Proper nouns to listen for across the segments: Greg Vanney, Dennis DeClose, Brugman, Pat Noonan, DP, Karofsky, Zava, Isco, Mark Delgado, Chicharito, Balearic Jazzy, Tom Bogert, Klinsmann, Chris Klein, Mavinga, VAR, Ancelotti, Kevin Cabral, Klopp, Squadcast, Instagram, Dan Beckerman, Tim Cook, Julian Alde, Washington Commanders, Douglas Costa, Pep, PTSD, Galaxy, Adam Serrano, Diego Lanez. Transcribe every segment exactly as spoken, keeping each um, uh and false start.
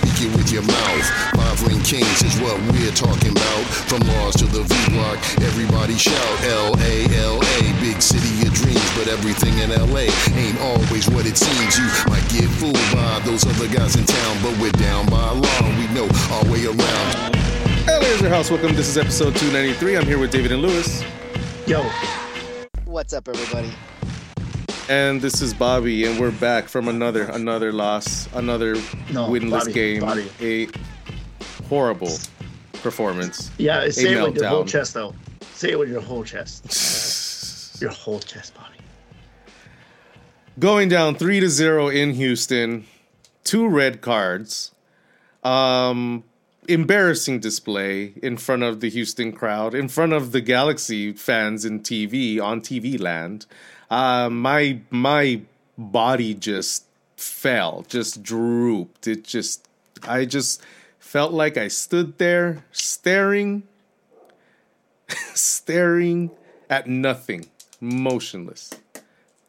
speaking with your mouth. Five ring kings is what we're talking about. From Mars to the V-Block, everybody shout L A L A. Big city of dreams, but everything in L A ain't always what it seems. You might get fooled by those other guys in town, but we're down by law. We know our way around. L A is your house. Welcome. This is episode two ninety-three. I'm here with David and Lewis. Yo. What's up, everybody? And this is Bobby, and we're back from another another loss, another no, winless Bobby, game, Bobby. A horrible performance. Yeah, say a it meltdown. With your whole chest, though. Say it with your whole chest. Your whole chest, Bobby. Going down three to zero in Houston, two red cards, um, embarrassing display in front of the Houston crowd, in front of the Galaxy fans in T V on T V land. Uh, my my body just fell, just drooped. It just, I just felt like I stood there staring, staring at nothing, motionless.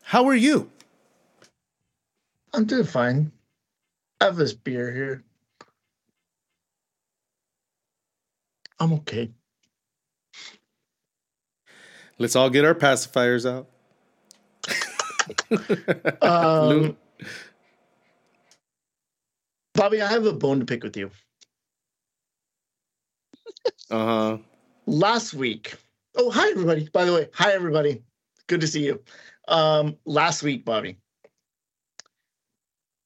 How are you? I'm doing fine. I have this beer here. I'm okay. Let's all get our pacifiers out. um, Bobby, I have a bone to pick with you. Uh-huh. Last week. Oh, hi, everybody. By the way, hi, everybody. Good to see you. Um, last week, Bobby,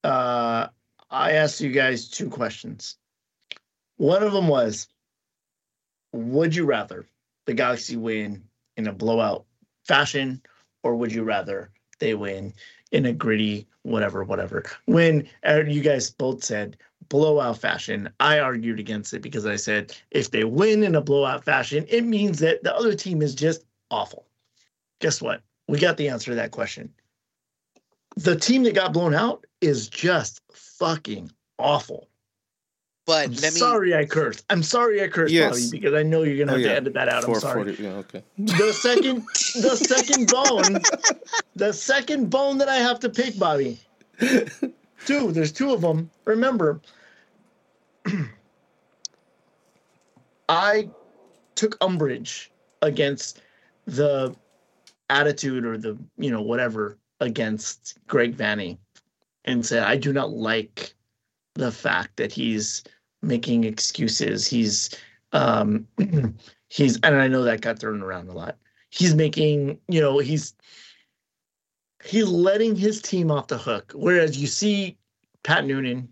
uh, I asked you guys two questions. One of them was, would you rather the Galaxy win in a blowout fashion, or would you rather they win in a gritty, whatever, whatever. When you guys both said blowout fashion, I argued against it because I said if they win in a blowout fashion, it means that the other team is just awful. Guess what? We got the answer to that question. The team that got blown out is just fucking awful. But I'm let sorry me... I cursed. I'm sorry I cursed, yes. Bobby, because I know you're going to have oh, yeah. to edit that out. I'm sorry. Yeah, okay. The second the second bone, the second bone that I have to pick, Bobby. Two, there's two of them. Remember, I took umbrage against the attitude or the, you know, whatever against Greg Vanney and said, I do not like the fact that he's making excuses. He's, um, he's, and I know that got thrown around a lot. He's making, you know, he's, he's letting his team off the hook. Whereas you see Pat Noonan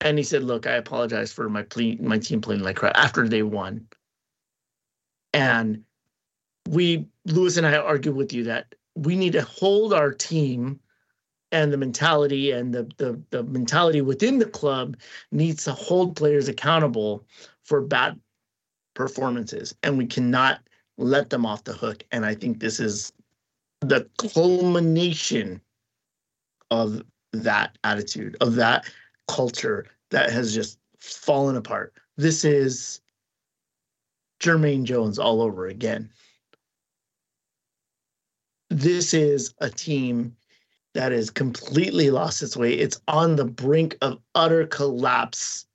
and he said, look, I apologize for my ple- my team playing like crap after they won. And we, Lewis and I argued with you that we need to hold our team and the mentality and the, the the mentality within the club needs to hold players accountable for bad performances. And we cannot let them off the hook. And I think this is the culmination of that attitude, of that culture that has just fallen apart. This is Jermaine Jones all over again. This is a team that has completely lost its way. It's on the brink of utter collapse.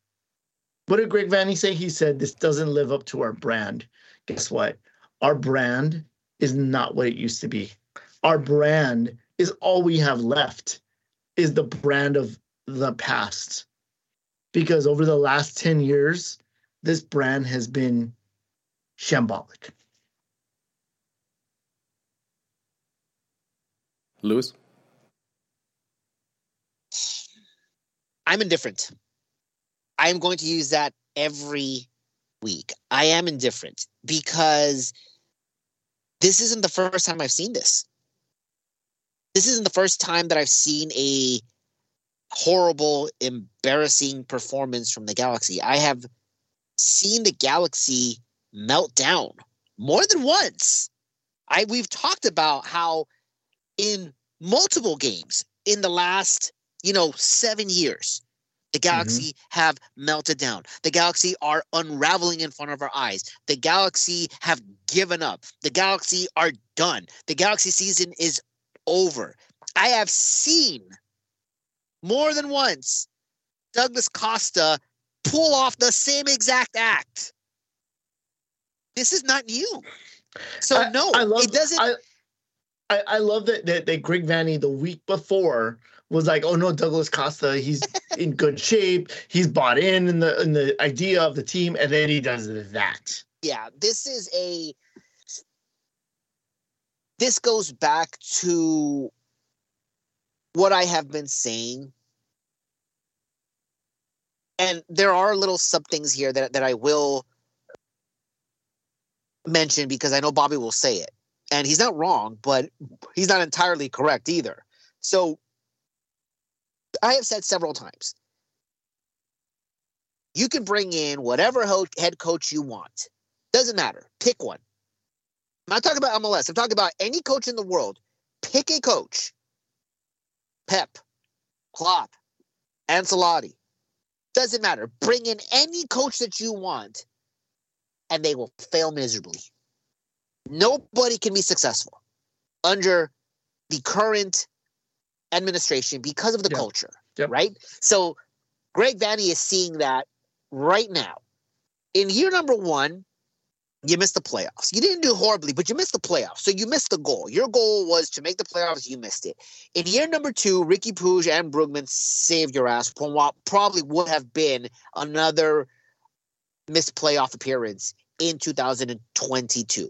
What did Greg Vanney say? He said, this doesn't live up to our brand. Guess what? Our brand is not what it used to be. Our brand is all we have left, is the brand of the past. Because over the last ten years, this brand has been shambolic. Lewis? I'm indifferent. I am going to use that every week. I am indifferent because this isn't the first time I've seen this. This isn't the first time that I've seen a horrible, embarrassing performance from the Galaxy. I have seen the Galaxy melt down more than once. I we've talked about how in multiple games in the last, you know, seven years, the Galaxy mm-hmm. have melted down. The Galaxy are unraveling in front of our eyes. The Galaxy have given up. The Galaxy are done. The Galaxy season is over. I have seen more than once Douglas Costa pull off the same exact act. This is not new. So I, no, I love, it doesn't. I, I, I love that, that that Greg Vanney the week before was like, oh no, Douglas Costa, he's in good shape. He's bought in in the in the idea of the team, and then he does that. Yeah, this is a. This goes back to what I have been saying. And there are little sub things here that, that I will mention because I know Bobby will say it. And he's not wrong, but he's not entirely correct either. So I have said several times, you can bring in whatever ho- head coach you want. Doesn't matter. Pick one. I'm not talking about M L S. I'm talking about any coach in the world. Pick a coach. Pep, Klopp, Ancelotti. Doesn't matter. Bring in any coach that you want, and they will fail miserably. Nobody can be successful under the current administration because of the yep. culture, yep. right? So Greg Vanney is seeing that right now. In year number one, you missed the playoffs. You didn't do horribly, but you missed the playoffs. So you missed the goal. Your goal was to make the playoffs. You missed it. In year number two, Ricky Puig and Brugman saved your ass from what probably would have been another missed playoff appearance in two thousand twenty-two.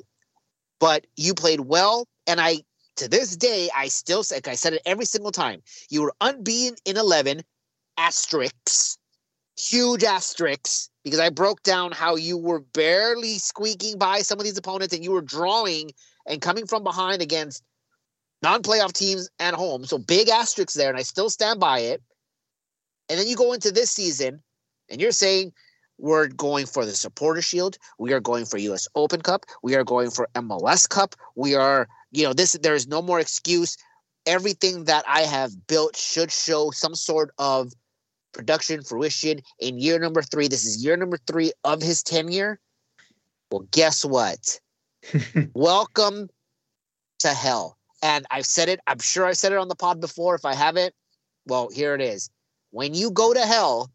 But you played well, and I, to this day, I still say, like I said it every single time, you were unbeaten in eleven, asterisks, huge asterisks, because I broke down how you were barely squeaking by some of these opponents and you were drawing and coming from behind against non-playoff teams at home. So big asterisks there, and I still stand by it. And then you go into this season, and you're saying, we're going for the Supporter Shield. We are going for U S Open Cup. We are going for M L S Cup. We are, you know, this. There is no more excuse. Everything that I have built should show some sort of production, fruition in year number three. This is year number three of his tenure. Well, guess what? Welcome to hell. And I've said it. I'm sure I said it on the pod before. If I haven't, well, here it is. When you go to hell,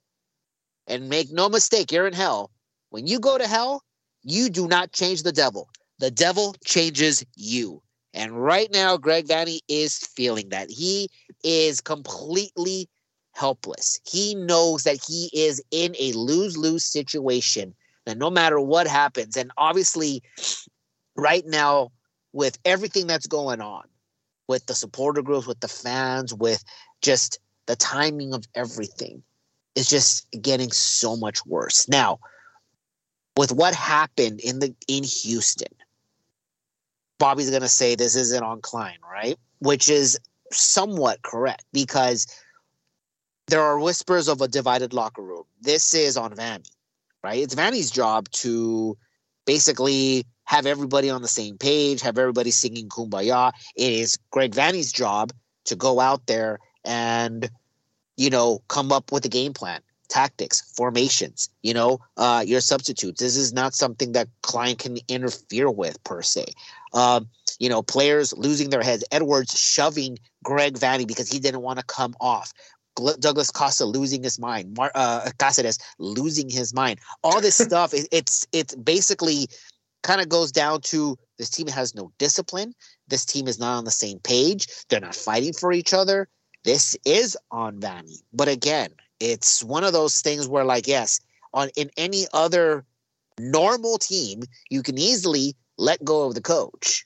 and make no mistake, you're in hell. When you go to hell, you do not change the devil. The devil changes you. And right now, Greg Vanney is feeling that. He is completely helpless. He knows that he is in a lose-lose situation, and no matter what happens, and obviously right now with everything that's going on, with the supporter groups, with the fans, with just the timing of everything, it's just getting so much worse. Now, with what happened in the in Houston, Bobby's going to say this isn't on Klein, right? Which is somewhat correct because there are whispers of a divided locker room. This is on Vanney, right? It's Vanney's job to basically have everybody on the same page, have everybody singing Kumbaya. It is Greg Vanney's job to go out there and, you know, come up with a game plan, tactics, formations, you know, uh, your substitutes. This is not something that Klein can interfere with per se. Um, you know, players losing their heads. Edwards shoving Greg Vanney because he didn't want to come off. Douglas Costa losing his mind, Mar- uh, Cáceres losing his mind. All this stuff, it, it's it's basically kind of goes down to this team has no discipline. This team is not on the same page. They're not fighting for each other. This is on Vanney. But again, it's one of those things where, like, yes, on in any other normal team, you can easily let go of the coach.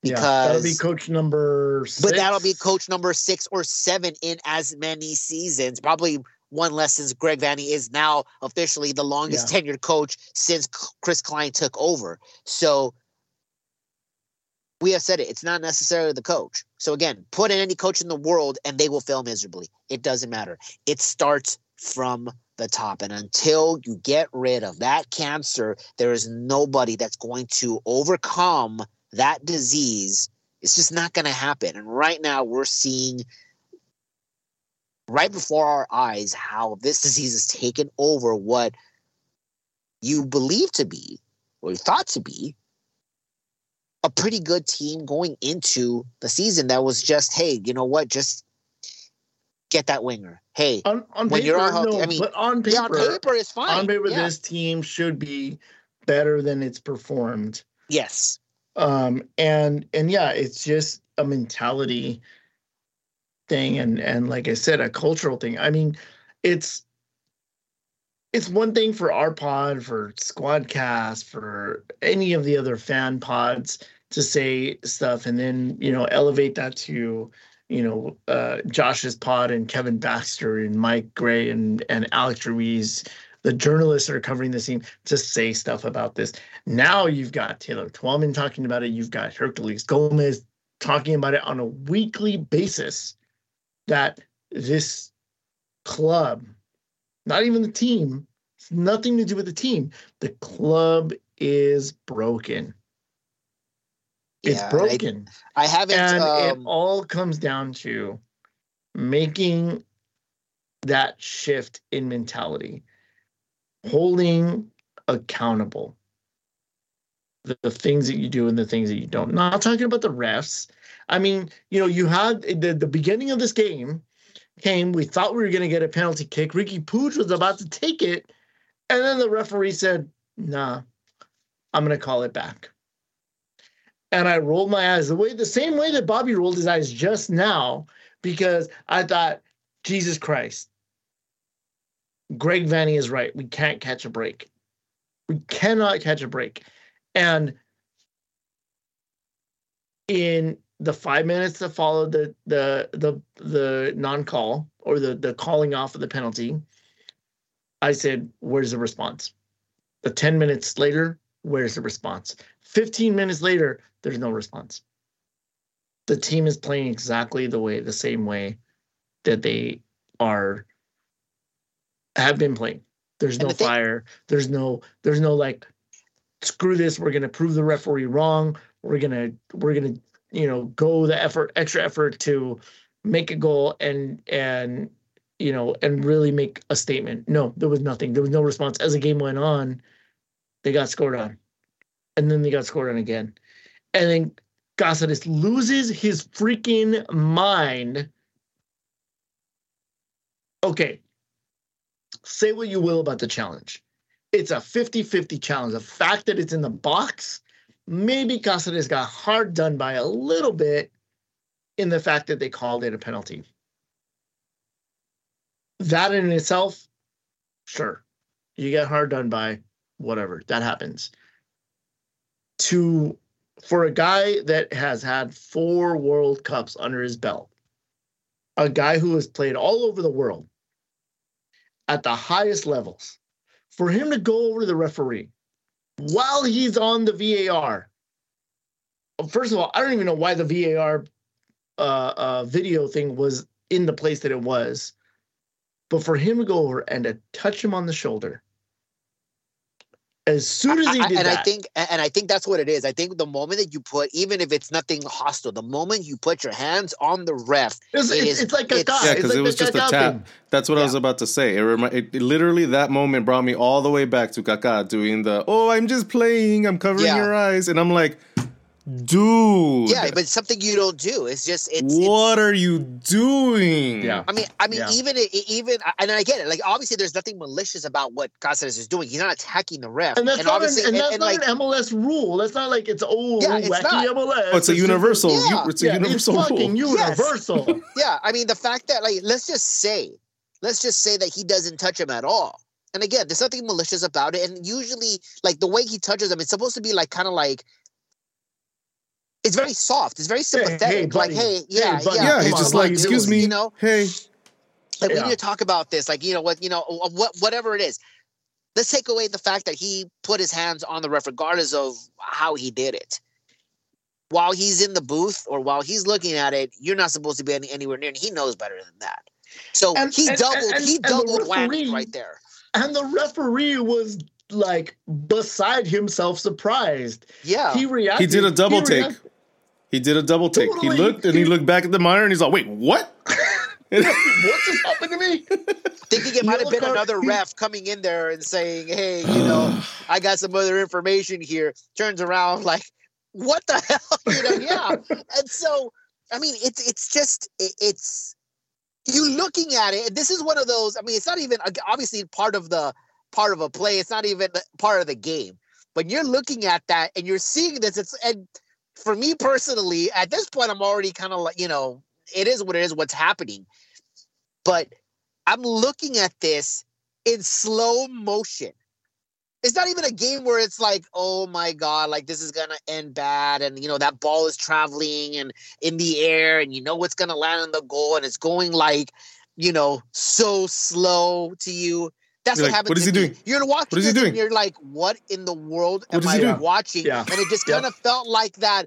Because, yeah, that'll be coach number six. But that'll be coach number six or seven in as many seasons. Probably one less since Greg Vanney is now officially the longest yeah. tenured coach since Chris Klein took over. So we have said it. It's not necessarily the coach. So again, put in any coach in the world and they will fail miserably. It doesn't matter. It starts from the top. And until you get rid of that cancer, there is nobody that's going to overcome that disease. It's just not going to happen. And right now we're seeing right before our eyes how this disease has taken over what you believe to be or you thought to be a pretty good team going into the season that was just, hey, you know what, just get that winger. Hey, on, on when paper, you're on, no, I mean, but on paper, on paper is fine. On paper, yeah. This team should be better than it's performed. Yes. Um, and and yeah, it's just a mentality thing, and and like I said, a cultural thing. I mean, it's it's one thing for our pod, for Squadcast, for any of the other fan pods to say stuff, and then you know elevate that to you know uh, Josh's pod and Kevin Baxter and Mike Gray and and Alex Ruiz. The journalists that are covering the scene to say stuff about this. Now you've got Taylor Twellman talking about it. You've got Hercules Gomez talking about it on a weekly basis, that this club, not even the team, it's nothing to do with the team. The club is broken. It's yeah, broken. I, I haven't. And um... it all comes down to making that shift in mentality. Holding accountable the, the things that you do and the things that you don't. Not talking about the refs. I mean, you know, you had the, the beginning of this game came. We thought we were going to get a penalty kick. Ricky Puig was about to take it. And then the referee said, nah, I'm going to call it back. And I rolled my eyes the way, the same way that Bobby rolled his eyes just now, because I thought, Jesus Christ. Greg Vanney is right. We can't catch a break. We cannot catch a break. And in the five minutes that followed the the the the non-call or the, the calling off of the penalty, I said, where's the response? The ten minutes later, where's the response? fifteen minutes later, there's no response. The team is playing exactly the way, the same way that they are have been playing. There's no the fire. Thing, there's no, there's no like, screw this. We're going to prove the referee wrong. We're going to, we're going to, you know, go the effort, extra effort to make a goal and, and, you know, and really make a statement. No, there was nothing. There was no response. As the game went on, they got scored on, and then they got scored on again. And then Cáceres loses his freaking mind. Okay. Say what you will about the challenge. It's a fifty-fifty challenge. The fact that it's in the box, maybe Cáceres got hard done by a little bit in the fact that they called it a penalty. That in itself, sure. You get hard done by whatever. That happens. To, for a guy that has had four World Cups under his belt, a guy who has played all over the world, at the highest levels, for him to go over to the referee while he's on the V A R. First of all, I don't even know why the V A R uh, uh, video thing was in the place that it was, but for him to go over and to touch him on the shoulder as soon as he did I, and that, I think, and I think that's what it is. I think the moment that you put, even if it's nothing hostile, the moment you put your hands on the ref, it's, it is, it's like a cop. Yeah, because like it was just a tap. That's what yeah. I was about to say. It, remi- it, it literally that moment brought me all the way back to Kaká doing the oh, I'm just playing, I'm covering yeah. your eyes, and I'm like, dude. Yeah, but it's something you don't do. It's just it's what it's, are you doing? Yeah, I mean, I mean, yeah. even even, and I get it. Like, obviously, there's nothing malicious about what Cáceres is doing. He's not attacking the ref, and that's and not, obviously, an, and that's and, and not like, an M L S rule. That's not like it's old yeah, it's wacky not. M L S. Oh, it's a universal. Yeah. U, it's a yeah, universal it's fucking rule. Universal. Yes. Yeah, I mean, the fact that like let's just say, let's just say that he doesn't touch him at all. And again, there's nothing malicious about it. And usually, like the way he touches him, it's supposed to be like kind of like. It's very soft. It's very sympathetic. Hey, hey, like, hey, yeah, hey, yeah. Yeah, he's just on, like, excuse me, you know? Hey. Like, yeah. We need to talk about this. Like, you know, what, you know, what, whatever it is. Let's take away the fact that he put his hands on the ref, regardless of how he did it. While he's in the booth or while he's looking at it, you're not supposed to be any, anywhere near, and he knows better than that. So and, he and, doubled, and, he doubled the referee, whacked right there. And the referee was like beside himself, surprised. Yeah. He reacted. He did a double take. Reacted. He did a double take. Totally. He looked and he looked back at the monitor and he's like, wait, what? What just happened to me? Thinking it might have been another ref coming in there and saying, hey, you know, I got some other information here. Turns around like, what the hell? You know, yeah. And so, I mean, it's it's just, it, it's, you looking at it, this is one of those, I mean, it's not even obviously part of the part of a play. It's not even part of the game. But you're looking at that and you're seeing this. It's, and for me personally, at this point, I'm already kind of like, you know, it is what it is, what's happening. But I'm looking at this in slow motion. It's not even a game where it's like, oh my God, like this is going to end bad. And, you know, that ball is traveling and in the air and you know what's going to land on the goal. And it's going like, you know, so slow to you. That's you're what like, happened. What is he doing? Me. You're watching what is he doing? And you're like, what in the world am I doing? watching? Yeah. And it just kind of yeah. felt like that.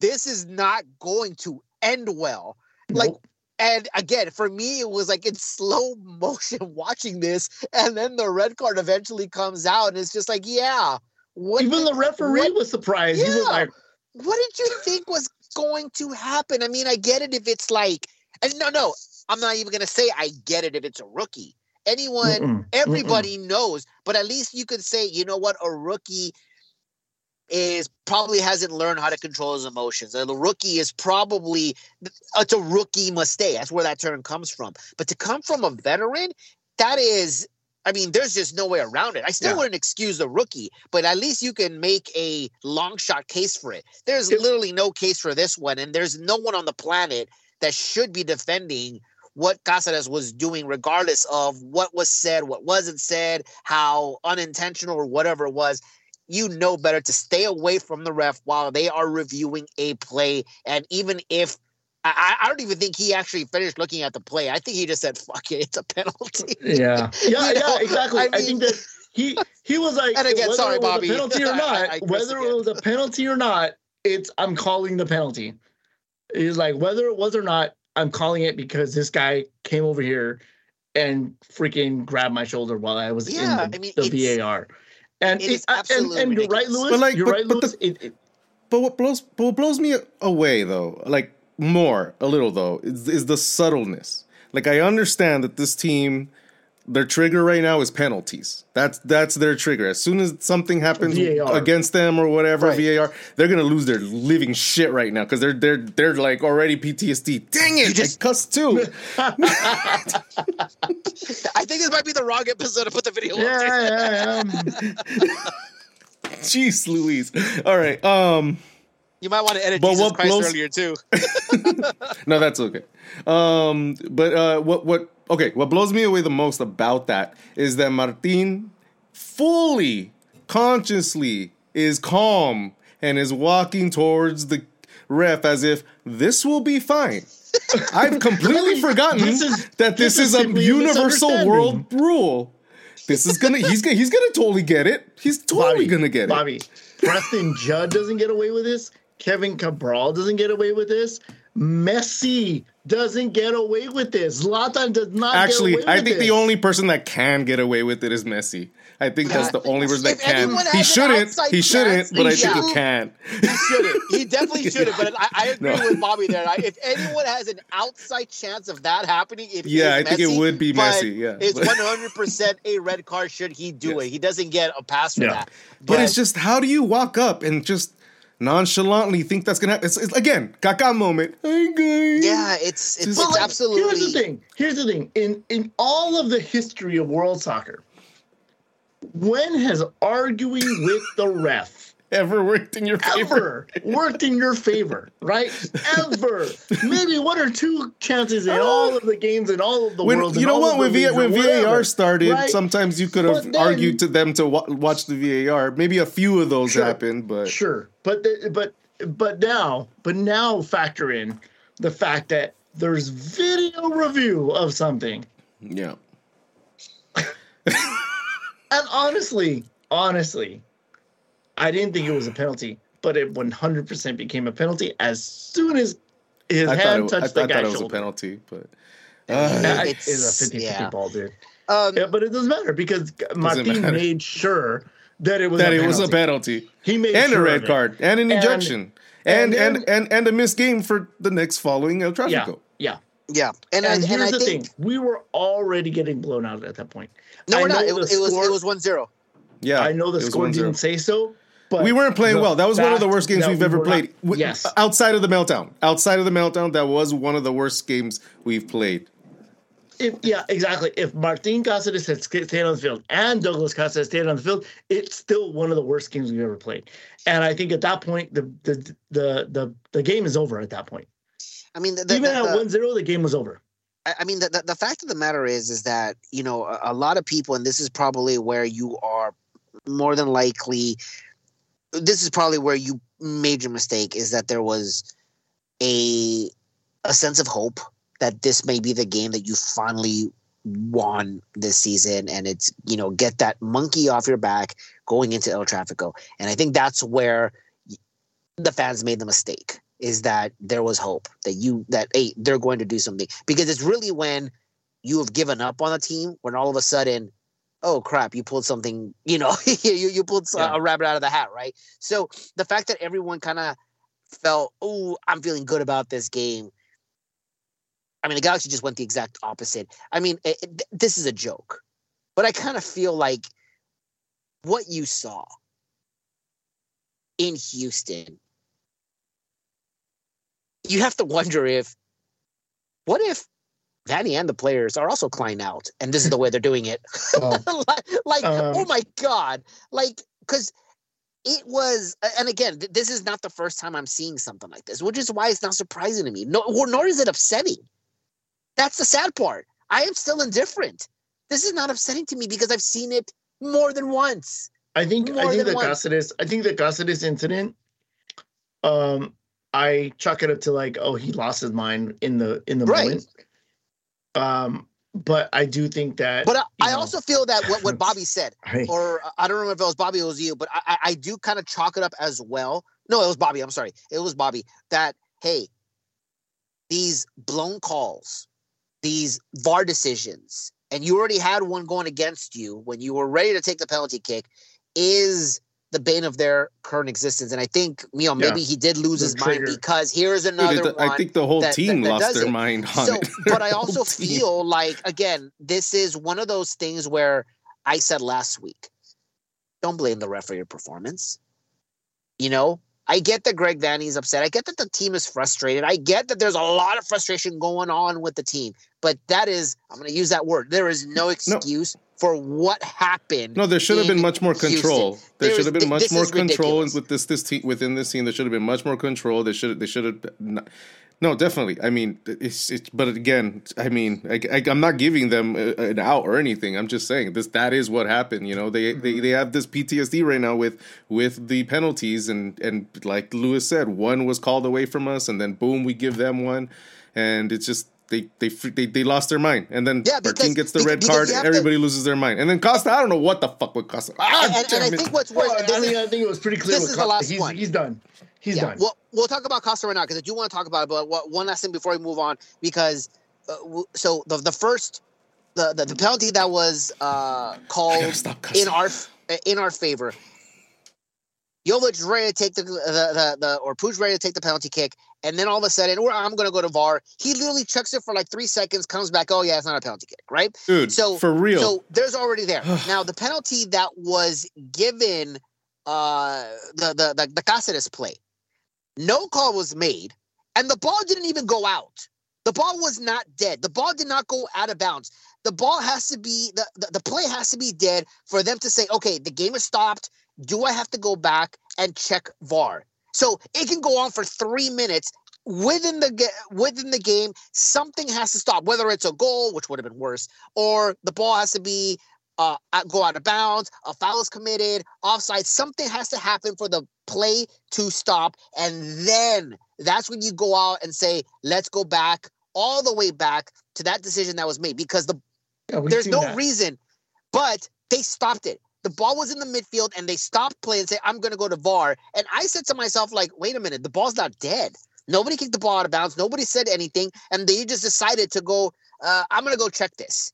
This is not going to end well. Like, nope. And again, for me, it was like in slow motion watching this, and then the red card eventually comes out, and it's just like, yeah. What Even did, the referee what, was surprised. Yeah, he was like, what did you think was going to happen? I mean, I get it if it's like, and no, no, I'm not even going to say I get it if it's a rookie. Anyone, mm-mm, everybody mm-mm. knows, but at least you could say, you know what, a rookie is probably hasn't learned how to control his emotions. The rookie is probably, it's a rookie mistake. That's where that term comes from. But to come from a veteran, that is, I mean, there's just no way around it. I still yeah. wouldn't excuse the rookie, but at least you can make a long shot case for it. There's it, literally no case for this one. And there's no one on the planet that should be defending what Cáceres was doing, regardless of what was said, what wasn't said, how unintentional or whatever it was. You know better to stay away from the ref while they are reviewing a play. And even if I, I don't even think he actually finished looking at the play. I think he just said, fuck it, it's a penalty. Yeah. yeah, yeah, exactly. I, mean, I think that he he was like, and again, whether sorry, it was Bobby. a penalty or not, I, I, I whether it was a penalty or not, it's I'm calling the penalty. He's like, whether it was or not, I'm calling it because this guy came over here and freaking grabbed my shoulder while I was yeah, in the, I mean, the V A R. And it, it is absolutely and, and you're right, Lewis. But like, you're but, right, Lewis. But, the, it, it, but what blows but what blows me away though, like more a little though, is, is the subtleness. Like I understand that this team, their trigger right now is penalties. That's that's their trigger. As soon as something happens V A R against them or whatever, right. V A R, they're gonna lose their living shit right now because they're they're they're like already P T S D. Dang it! You just I cussed too. I think this might be the wrong episode to put the video. Yeah, on. yeah, yeah. Jeez, Louise. All right. Um, you might want to edit Jesus Christ blows- earlier too. No, that's okay. Um, but uh, what what. Okay, what blows me away the most about that is that Martín fully, consciously is calm and is walking towards the ref as if this will be fine. I've completely forgotten this is, that this, this is, is a universal world rule. This is gonna he's gonna he's gonna totally get it. He's totally Bobby, gonna get Bobby. it. Bobby, Preston Judd doesn't get away with this. Kevin Cabral doesn't get away with this. Messi doesn't get away with this. Zlatan does not Actually, get away with this. Actually, I think this. the only person that can get away with it is Messi. I think yeah. that's the only person that if can. He shouldn't. He shouldn't, but I think yeah. he can. He shouldn't. He definitely shouldn't, but I, I agree no. with Bobby there. If anyone has an outside chance of that happening, it yeah, is I Messi, think it would be Messi. Yeah, it's one hundred percent a red card should he do yes. it. He doesn't get a pass for no. that. But, but it's just, how do you walk up and just nonchalantly think that's gonna happen? It's, it's again, Kaká moment. Hey guys. Yeah, it's it's, it's like, absolutely. Here's the thing. Here's the thing. In in all of the history of world soccer, when has arguing with the ref ever worked in your favor? Ever worked in your favor, right? Ever. Maybe one or two chances in all of the games in all of the when, world. You know what? When, v- when whatever, V A R started, right? Sometimes you could have then, argued to them to wa- watch the V A R. Maybe a few of those sure, happened, but sure. But the, but but now but now factor in the fact that there's video review of something. Yeah. And honestly, honestly, I didn't think it was a penalty, but it one hundred percent became a penalty as soon as his I hand it, touched I, the I guy's shoulder. I thought it was shoulder. a penalty, but uh, it's, it's a fifty-fifty yeah. ball, dude. Um, yeah, but it doesn't matter because Martín matter. made sure that it was that a it penalty. was a penalty. He made and sure a red card and an and, ejection and and, and and and a missed game for the next following El Tráfico. Yeah, yeah, yeah. And, and I, here's and the I think, thing: we were already getting blown out at that point. No, I we're not. It, it score, was it was one zero. Yeah, I know the score one zero didn't say so. But we weren't playing well. That was one of the worst games we've we ever played. Not, yes. Outside of the meltdown. Outside of the meltdown, that was one of the worst games we've played. If, yeah, exactly. If Martín Cáceres had stayed on the field and Douglas Costa stayed on the field, it's still one of the worst games we've ever played. And I think at that point, the the the the, the game is over. At that point, I mean, the, the, even the, the, at one zero, the game was over. I mean, the, the the fact of the matter is, is that you know a, a lot of people, and this is probably where you are more than likely. This is probably where you made your mistake, is that there was a a sense of hope that this may be the game that you finally won this season, and it's, you know, get that monkey off your back going into El Tráfico. And I think that's where the fans made the mistake, is that there was hope that you, that, hey, they're going to do something. Because it's really when you have given up on a team, when all of a sudden, oh crap, you pulled something, you know, you, you pulled yeah. a rabbit out of the hat, right? So the fact that everyone kind of felt, oh, I'm feeling good about this game. I mean, the Galaxy just went the exact opposite. I mean, it, it, this is a joke. But I kind of feel like what you saw in Houston, you have to wonder if, what if Vanney and the players are also Klein out, and this is the way they're doing it? Oh. like, like um. oh my God. Like, because it was, and again, th- this is not the first time I'm seeing something like this, which is why it's not surprising to me. No, nor is it upsetting. That's the sad part. I am still indifferent. This is not upsetting to me because I've seen it more than once. I think more I think the Cáceres, I think the Cáceres incident, um, I chalk it up to like, oh, he lost his mind in the in the right. moment. Um, but I do think that. But I, I also feel that what, what Bobby said, I, or I don't remember if it was Bobby or it was you, but I, I do kind of chalk it up as well. No, it was Bobby. I'm sorry, it was Bobby. That hey, these blown calls. These V A R decisions, and you already had one going against you when you were ready to take the penalty kick, is the bane of their current existence. And I think, you know, maybe yeah. he did lose the his trigger. mind, because here's another Dude, one. I think the whole that, team that, that lost their it. mind on so, it. But I also feel like, again, this is one of those things where I said last week, don't blame the ref for your performance. You know, I get that Greg Vanney's upset. I get that the team is frustrated. I get that there's a lot of frustration going on with the team. But that is, I'm going to use that word, there is no excuse no. for what happened. No, there should have been much more control. Houston. There, there should have been much more control with this this team within this team. There should have been much more control. They should they should have not, no, definitely. I mean, it's, it's but again, I mean, I, I, I'm not giving them an out or anything. I'm just saying this that is what happened. You know, they mm-hmm. they, they have this P T S D right now with with the penalties, and and like Lewis said, one was called away from us, and then boom, we give them one, and it's just. They, they they they lost their mind, and then yeah, Martín gets the red card, and everybody to, loses their mind, and then Costa. I don't know what the fuck with Costa. Ah, and, and, and I think what's worse, well, I, think, I think it was pretty clear. This with is Costa. the last he's, one. He's done. He's yeah. done. Well, we'll talk about Costa right now because I do want to talk about it. But what, one last thing before we move on, because uh, so the the first the the, the penalty that was uh, called stop, in our in our favor. Jovic ready to take the, the, the, the – or Puig ready to take the penalty kick, and then all of a sudden, or I'm going to go to V A R. He literally checks it for like three seconds, comes back, oh, yeah, it's not a penalty kick, right? Dude, so, for real. So there's already there. Now, the penalty that was given uh, the, the, the, the Cáceres play, no call was made, and the ball didn't even go out. The ball was not dead. The ball did not go out of bounds. The ball has to be the, – the, the play has to be dead for them to say, okay, the game is stopped. Do I have to go back and check V A R? So it can go on for three minutes within the ge- within the game. Something has to stop, whether it's a goal, which would have been worse, or the ball has to be uh, go out of bounds, a foul is committed, offside. Something has to happen for the play to stop, and then that's when you go out and say, "Let's go back all the way back to that decision that was made," because the yeah, there's no that. reason, but they stopped it. The ball was in the midfield, and they stopped play and say, I'm going to go to V A R. And I said to myself, like, wait a minute, the ball's not dead. Nobody kicked the ball out of bounds. Nobody said anything. And they just decided to go, uh, I'm going to go check this.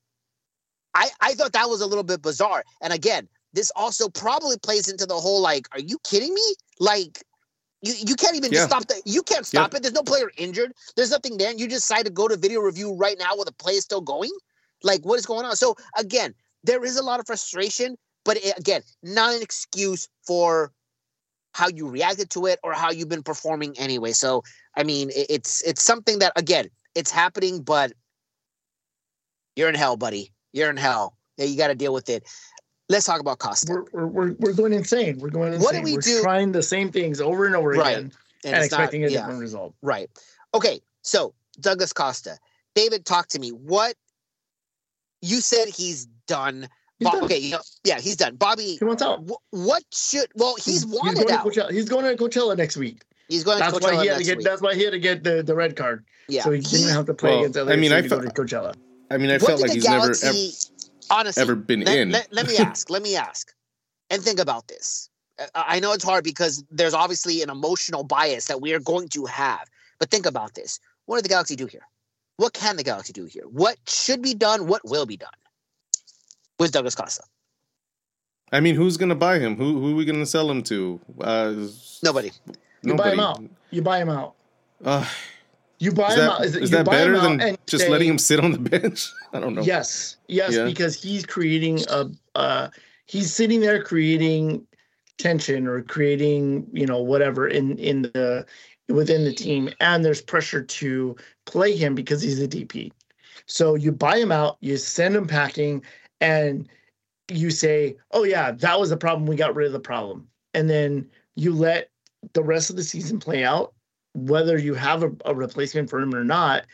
I, I thought that was a little bit bizarre. And again, this also probably plays into the whole, like, are you kidding me? Like, you, you can't even yeah. just stop that. You can't stop yeah. it. There's no player injured. There's nothing there. And you just decide to go to video review right now while the play is still going? Like, what is going on? So, again, there is a lot of frustration. But again, not an excuse for how you reacted to it or how you've been performing anyway. So, I mean, it's it's something that, again, it's happening, but You're in hell, buddy. You're in hell. Yeah, you got to deal with it. Let's talk about Costa. We're we're we're going insane. We're going insane. What do we we're do? Trying the same things over and over right. again and, and expecting not, a yeah. different result. Right. Okay. So Douglas Costa, David, talk to me. What you said? He's done. He's Bob, done. Okay. You know, yeah, he's done. Bobby, he wants out. What, what should? Well, he's, he's wanted he's going out. To he's going to Coachella next week. He's going. To that's Coachella why he had to get. Week. That's why he had to get the, the red card. Yeah. So he, he didn't have to play well, against L A F C. I mean, I felt Coachella. I mean, I what felt like he's Galaxy, never. Ever, Honestly, ever been let, in. Let, let me ask. Let me ask, and think about this. I know it's hard because there's obviously an emotional bias that we are going to have. But think about this: what did the Galaxy do here? What can the Galaxy do here? What should be done? What will be done with Douglas Costa? I mean, who's going to buy him? Who who are we going to sell him to? Uh, nobody. You nobody. buy him out. You buy him out. Uh, You buy is that, him out. Is, is that better than just say, letting him sit on the bench? I don't know. Yes. Yes, yeah. Because he's creating a uh, he's sitting there creating tension or creating, you know, whatever in, in the within the team, and there's pressure to play him because he's a D P. So you buy him out, you send him packing, and you say, "Oh yeah, that was the problem. We got rid of the problem." And then you let the rest of the season play out. Whether you have a, a replacement for him or not,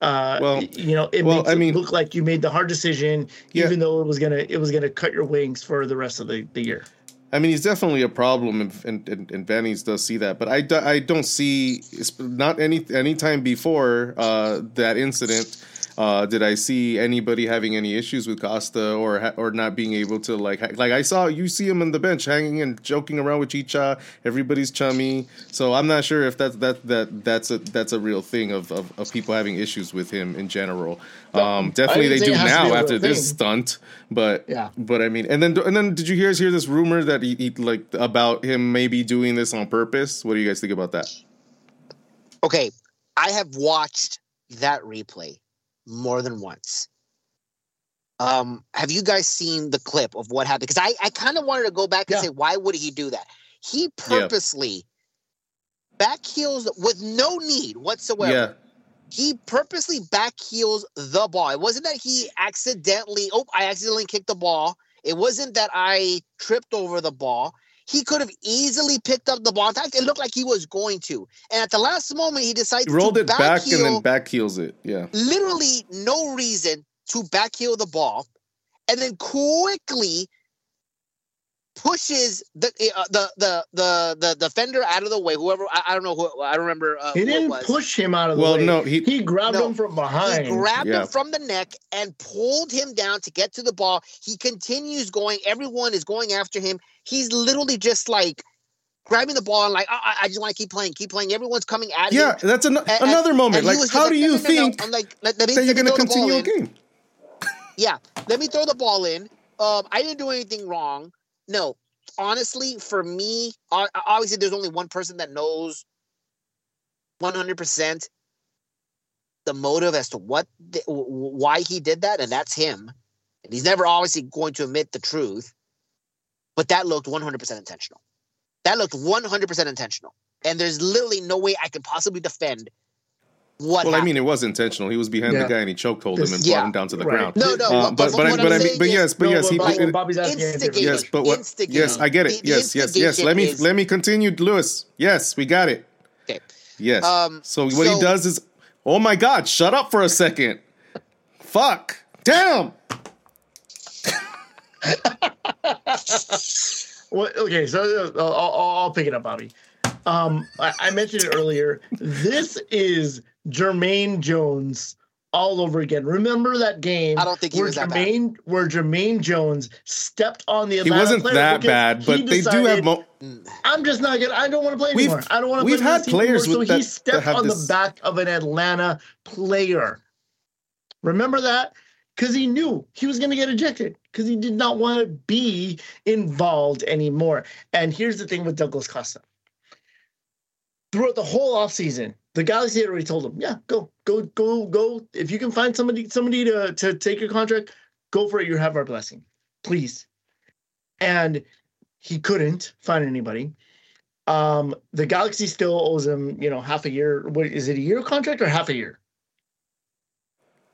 uh, well, you know, it well, makes I it mean, look like you made the hard decision, yeah. even though it was gonna it was gonna cut your wings for the rest of the, the year. I mean, he's definitely a problem, and and, and, and Vanney's does see that, but I, do, I don't see not any any time before uh, that incident uh, did I see anybody having any issues with Costa or or not being able to like like I saw you see him on the bench hanging and joking around with Chicha. Everybody's chummy, so I'm not sure if that's that that that's a that's a real thing of of, of people having issues with him in general. Um, definitely they do now after this stunt, but yeah. but I mean, and then and then did you hear hear this rumor that he, he like about him maybe doing this on purpose? What do you guys think about that? Okay, I have watched that replay more than once. Um, have you guys seen the clip of what happened? Because I, I kind of wanted to go back and yeah. say, why would he do that? He purposely yeah. backheels with no need whatsoever. Yeah. He purposely backheels the ball. It wasn't that he accidentally, oh, I accidentally kicked the ball. It wasn't that I tripped over the ball. He could have easily picked up the ball. In fact, it looked like he was going to. And at the last moment, he decided he rolled to rolled it back, back heel, and then backheels it. Yeah. Literally no reason to backheel the ball, and then quickly pushes the uh, the, the the the defender out of the way. Whoever I, I don't know who I don't remember. Uh, he didn't was. push him out of the well, way. Well, no, he, he grabbed no, him from behind. He grabbed yeah. him from the neck and pulled him down to get to the ball. He continues going. Everyone is going after him. He's literally just like grabbing the ball and like I, I just want to keep playing, keep playing. Everyone's coming at him. Yeah, that's an, and, another and, moment. And like, how like, do you think I'm like, let, let me that you're going to continue a game? Yeah, let me throw the ball in. Um, I didn't do anything wrong. No, honestly, for me, obviously there's only one person that knows one hundred percent the motive as to what, the, why he did that, and that's him. And he's never obviously going to admit the truth, but that looked one hundred percent intentional. That looked one hundred percent intentional, and there's literally no way I could possibly defend What well, happened? I mean, it was intentional. He was behind yeah. the guy and he choke hold him and yeah. brought him down to the right. ground. No, no, uh, but, but, but, I, but I mean, but yes, but no, yes, he like, Bobby's instigated. Yes, but what? Instigated. Yes, I get it. The, yes, the yes, yes. Let me is... let me continue, Lewis. Yes, we got it. Okay. Yes. Um, so what so... he does is, oh my God, shut up for a second. Fuck. Damn. Well, okay, so uh, I'll, I'll pick it up, Bobby. Um, I, I mentioned it earlier. This is Jermaine Jones all over again. Remember that game? I don't think he where was Jermaine, that bad. Where Jermaine Jones stepped on the Atlanta He wasn't player that bad, but they decided, do have. Mo- I'm just not gonna. I don't want to play anymore. We've, I don't want to. We've play had players anymore, with so that, he stepped on this. the back of an Atlanta player. Remember that? Because he knew he was going to get ejected. Because he did not want to be involved anymore. And here's the thing with Douglas Costa. Throughout the whole offseason, the Galaxy had already told him, yeah, go, go, go, go. If you can find somebody somebody to, to take your contract, go for it. You have our blessing. Please. And he couldn't find anybody. Um, the Galaxy still owes him, you know, half a year. What is it, a year contract or half a year?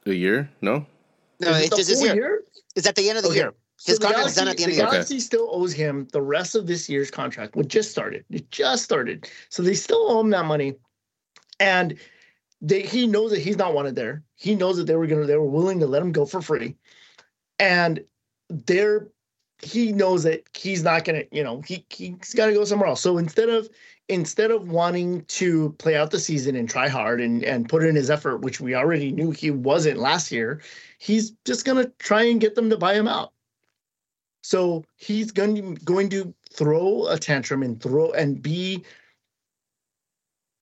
A year? No. No, is it's just this year. year. It's at the end of the okay. year. His so contract is done at the end of the year. The Galaxy okay. still owes him the rest of this year's contract, which just started. It just started. So they still owe him that money. And they, he knows that he's not wanted there. He knows that they were going to, they were willing to let him go for free. And they're, he knows that he's not going to, you know, he, he's got to go somewhere else. So instead of, instead of wanting to play out the season and try hard and, and put in his effort, which we already knew he wasn't last year, he's just going to try and get them to buy him out. So he's going to, going to throw a tantrum and throw and be,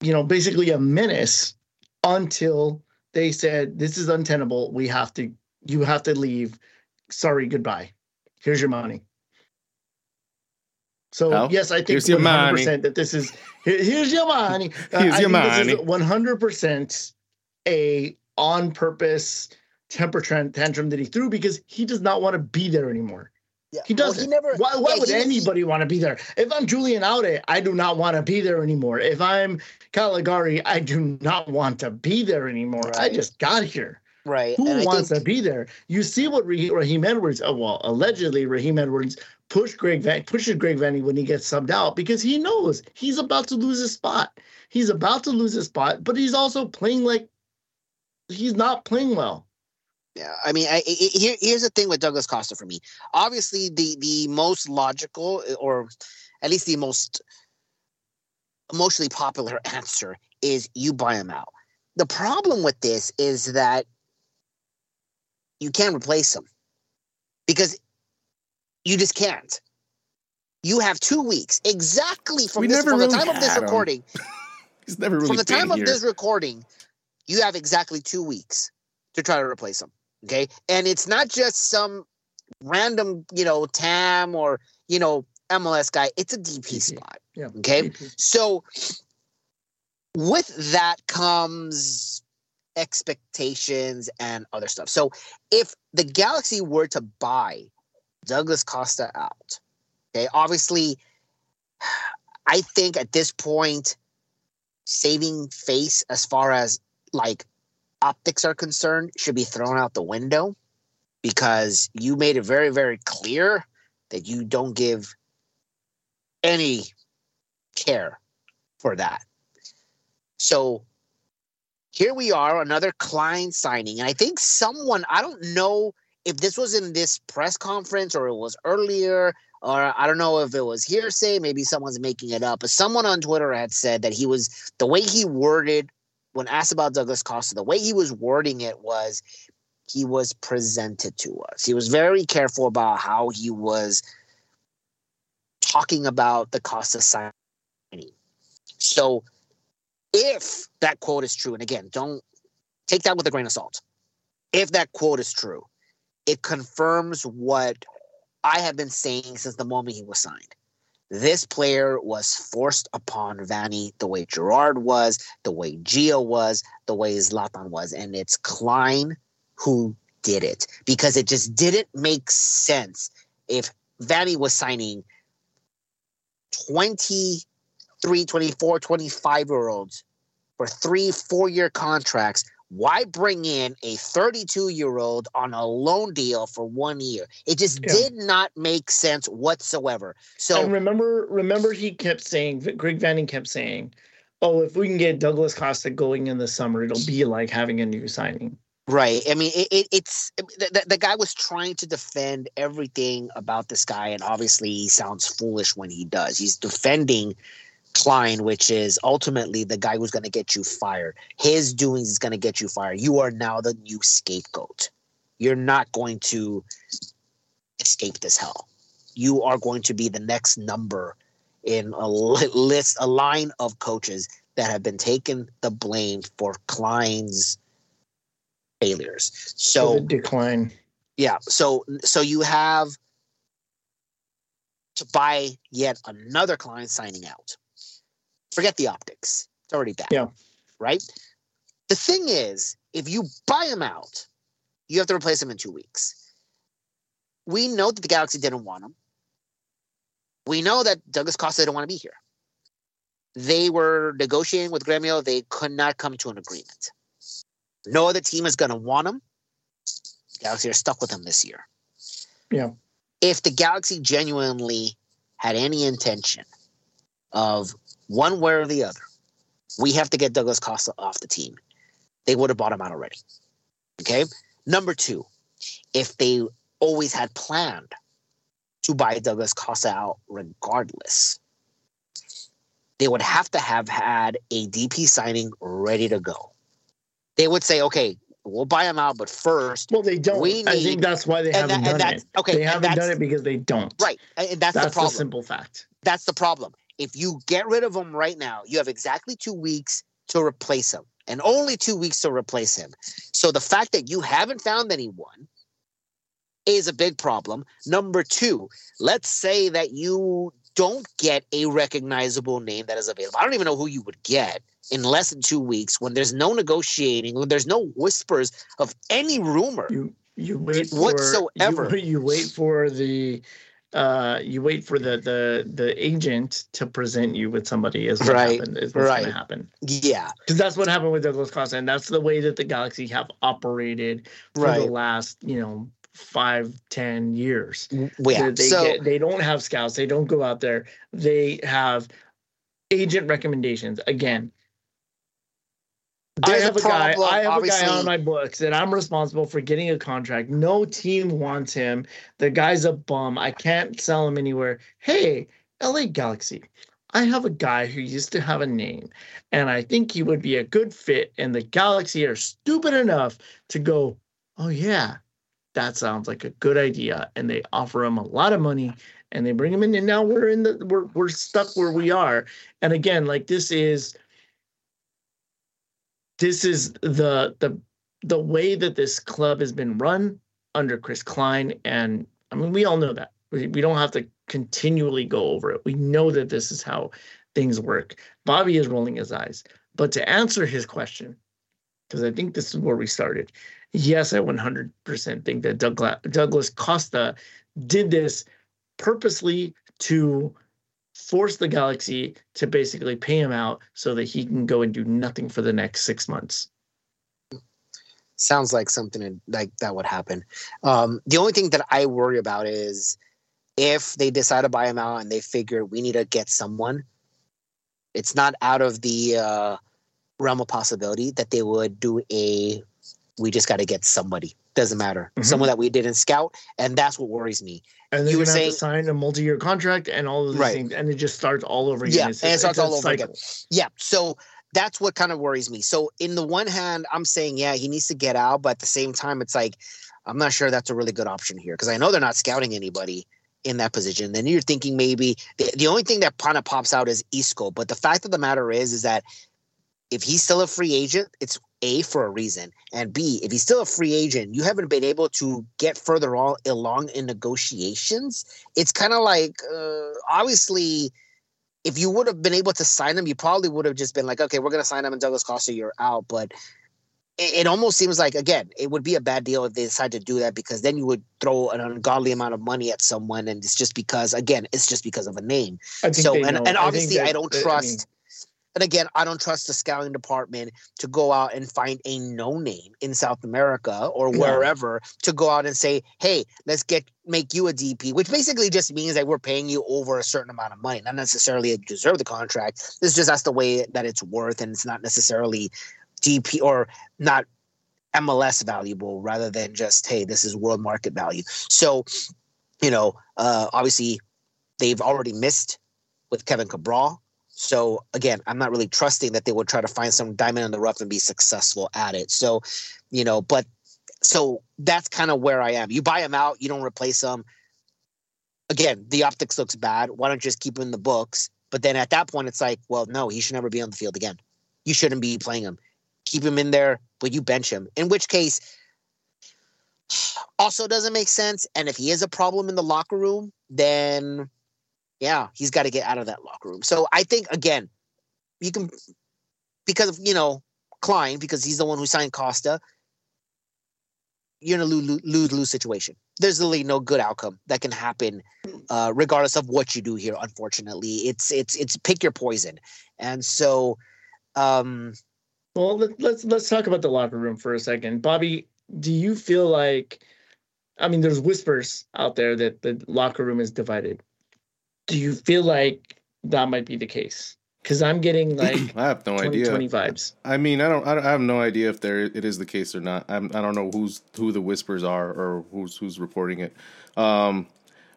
you know, basically a menace until they said, this is untenable. We have to, you have to leave. Sorry, goodbye. Here's your money. So, oh, yes, I think one hundred percent that this is, here, here's your money. Uh, here's I your money. This is one hundred percent a on purpose temper tantrum that he threw because he does not want to be there anymore. Yeah. He doesn't. Well, he never, why why yeah, would he, anybody he, want to be there? If I'm Julian Aude, I do not want to be there anymore. If I'm Caligari, I do not want to be there anymore. Right. I just got here. Right. Who and wants think, to be there? You see what Raheem Edwards, oh, well, allegedly Raheem Edwards pushed Greg Van, pushes Greg Vanney when he gets subbed out because he knows he's about to lose his spot. He's about to lose his spot, but he's also playing like he's not playing well. Yeah, I mean, I, I, here, here's the thing with Douglas Costa for me. Obviously, the the most logical, or at least the most emotionally popular answer is you buy him out. The problem with this is that you can't replace him because you just can't. You have two weeks exactly from, this, from really the time of this him. recording. He's never really from the time here. of this recording. You have exactly two weeks to try to replace him. Okay. And it's not just some random, you know, T A M or, you know, M L S guy. It's a D P spot. Yeah. Okay. D P. So with that comes expectations and other stuff. So if the Galaxy were to buy Douglas Costa out, okay, obviously I think at this point, saving face as far as like optics are concerned should be thrown out the window because you made it very, very clear that you don't give any care for that. So here we are, another Klein signing. And I think someone, I don't know if this was in this press conference or it was earlier, or I don't know if it was hearsay, maybe someone's making it up, but someone on Twitter had said that he was, the way he worded when asked about Douglas Costa, the way he was wording it was he was presented to us. He was very careful about how he was talking about the Costa signing. So if that quote is true, and again, don't take that with a grain of salt. If that quote is true, it confirms what I have been saying since the moment he was signed. This player was forced upon Vanney the way Gerard was, the way Gio was, the way Zlatan was. And it's Klein who did it because it just didn't make sense. If Vanney was signing twenty-three, twenty-four, twenty-five-year-olds for three, four-year contracts, why bring in a thirty-two-year-old on a loan deal for one year? It just yeah. did not make sense whatsoever. So and remember, remember, he kept saying, Greg Vanney kept saying, "Oh, if we can get Douglas Costa going in the summer, it'll be like having a new signing." Right. I mean, it, it, it's the, the guy was trying to defend everything about this guy, and obviously, he sounds foolish when he does. He's defending Klein, which is ultimately the guy who's going to get you fired. His doings is going to get you fired. You are now the new scapegoat. You're not going to escape this hell. You are going to be the next number in a list, a line of coaches that have been taking the blame for Klein's failures. So the decline. Yeah. So so you have to buy yet another Klein signing out. Forget the optics. It's already bad. Yeah. Right? The thing is, if you buy him out, you have to replace him in two weeks. We know that the Galaxy didn't want him. We know that Douglas Costa didn't want to be here. They were negotiating with Grêmio. They could not come to an agreement. No other team is going to want him. The Galaxy are stuck with him this year. Yeah. If the Galaxy genuinely had any intention of one way or the other, we have to get Douglas Costa off the team, they would have bought him out already. Okay? Number two, if they always had planned to buy Douglas Costa out regardless, they would have to have had a D P signing ready to go. They would say, okay, we'll buy him out, but first, well, they don't. We need, I think that's why they haven't that, done it. Okay, they haven't done it because they don't. Right, and that's, that's the problem. That's the simple fact. That's the problem. If you get rid of him right now, you have exactly two weeks to replace him, and only two weeks to replace him. So the fact that you haven't found anyone is a big problem. Number two, let's say that you don't get a recognizable name that is available. I don't even know who you would get in less than two weeks when there's no negotiating, when there's no whispers of any rumor you, you wait whatsoever. For, you, you wait for the uh, you wait for the, the the agent to present you with somebody is what right. happened, is what's right. going to happen. Yeah. Because that's what happened with Douglas Costa, and that's the way that the Galaxy have operated for right. the last, you know, five, ten years. Yeah. They, so, get, they don't have scouts. They don't go out there. They have agent recommendations. Again, I have a, a guy, problem, I have a guy on my books, and I'm responsible for getting a contract. No team wants him. The guy's a bum. I can't sell him anywhere. Hey, L A Galaxy, I have a guy who used to have a name, and I think he would be a good fit, and the Galaxy are stupid enough to go, oh, yeah, that sounds like a good idea, and they offer him a lot of money, and they bring him in, and now we're in the we're we're stuck where we are. And again, like this is this is the the the way that this club has been run under Chris Klein, and I mean we all know that. We, we don't have to continually go over it. We know that this is how things work. Bobby is rolling his eyes, but to answer his question, because I think this is where we started. Yes, I one hundred percent think that Douglas, Douglas Costa did this purposely to force the Galaxy to basically pay him out so that he can go and do nothing for the next six months. Sounds like something like that would happen. Um, the only thing that I worry about is if they decide to buy him out and they figure we need to get someone, it's not out of the uh, realm of possibility that they would do a we just got to get somebody. Doesn't matter. Mm-hmm. Someone that we didn't scout, and that's what worries me. And then you were saying have to sign a multi-year contract and all of these right. things, and it just starts all over again. Yeah, it's, and it starts all over cycle. again. Yeah, so that's what kind of worries me. So in the one hand, I'm saying, yeah, he needs to get out, but at the same time, it's like, I'm not sure that's a really good option here because I know they're not scouting anybody in that position. Then you're thinking maybe the, the only thing that kind of pops out is Isco, but the fact of the matter is, is that if he's still a free agent, it's A, for a reason, and B, if he's still a free agent, you haven't been able to get further all, along in negotiations. It's kind of like, uh, obviously, if you would have been able to sign him, you probably would have just been like, okay, we're going to sign him and Douglas Costa, you're out. But it, it almost seems like, again, it would be a bad deal if they decide to do that because then you would throw an ungodly amount of money at someone, and it's just because, again, it's just because of a name. So, and, and obviously, I, they, I don't they, trust... I mean, And again, I don't trust the scouting department to go out and find a no name in South America or wherever yeah. to go out and say, hey, let's get make you a D P, which basically just means that we're paying you over a certain amount of money. Not necessarily you deserve the contract. It's just that's the way that it's worth, and it's not necessarily D P or not M L S valuable rather than just, hey, this is world market value. So, you know, uh, obviously they've already missed with Kevin Cabral. So, again, I'm not really trusting that they would try to find some diamond in the rough and be successful at it. So, you know, but so that's kind of where I am. You buy them out. You don't replace them. Again, the optics looks bad. Why don't you just keep him in the books? But then at that point, it's like, well, no, he should never be on the field again. You shouldn't be playing him. Keep him in there, but you bench him. In which case, also doesn't make sense. And if he is a problem in the locker room, then... yeah, he's got to get out of that locker room. So I think, again, you can, because of, you know, Klein, because he's the one who signed Costa, you're in a lose-lose situation. There's really no good outcome that can happen uh, regardless of what you do here, unfortunately. It's it's it's pick your poison. And so... Um, well, let's let's talk about the locker room for a second. Bobby, do you feel like, I mean, there's whispers out there that the locker room is divided. Do you feel like that might be the case? Because I'm getting like I have no idea. vibes. I mean, I don't. I, don't, I have no idea if there it is the case or not. I'm, I don't know who's who the whispers are or who's who's reporting it. Um,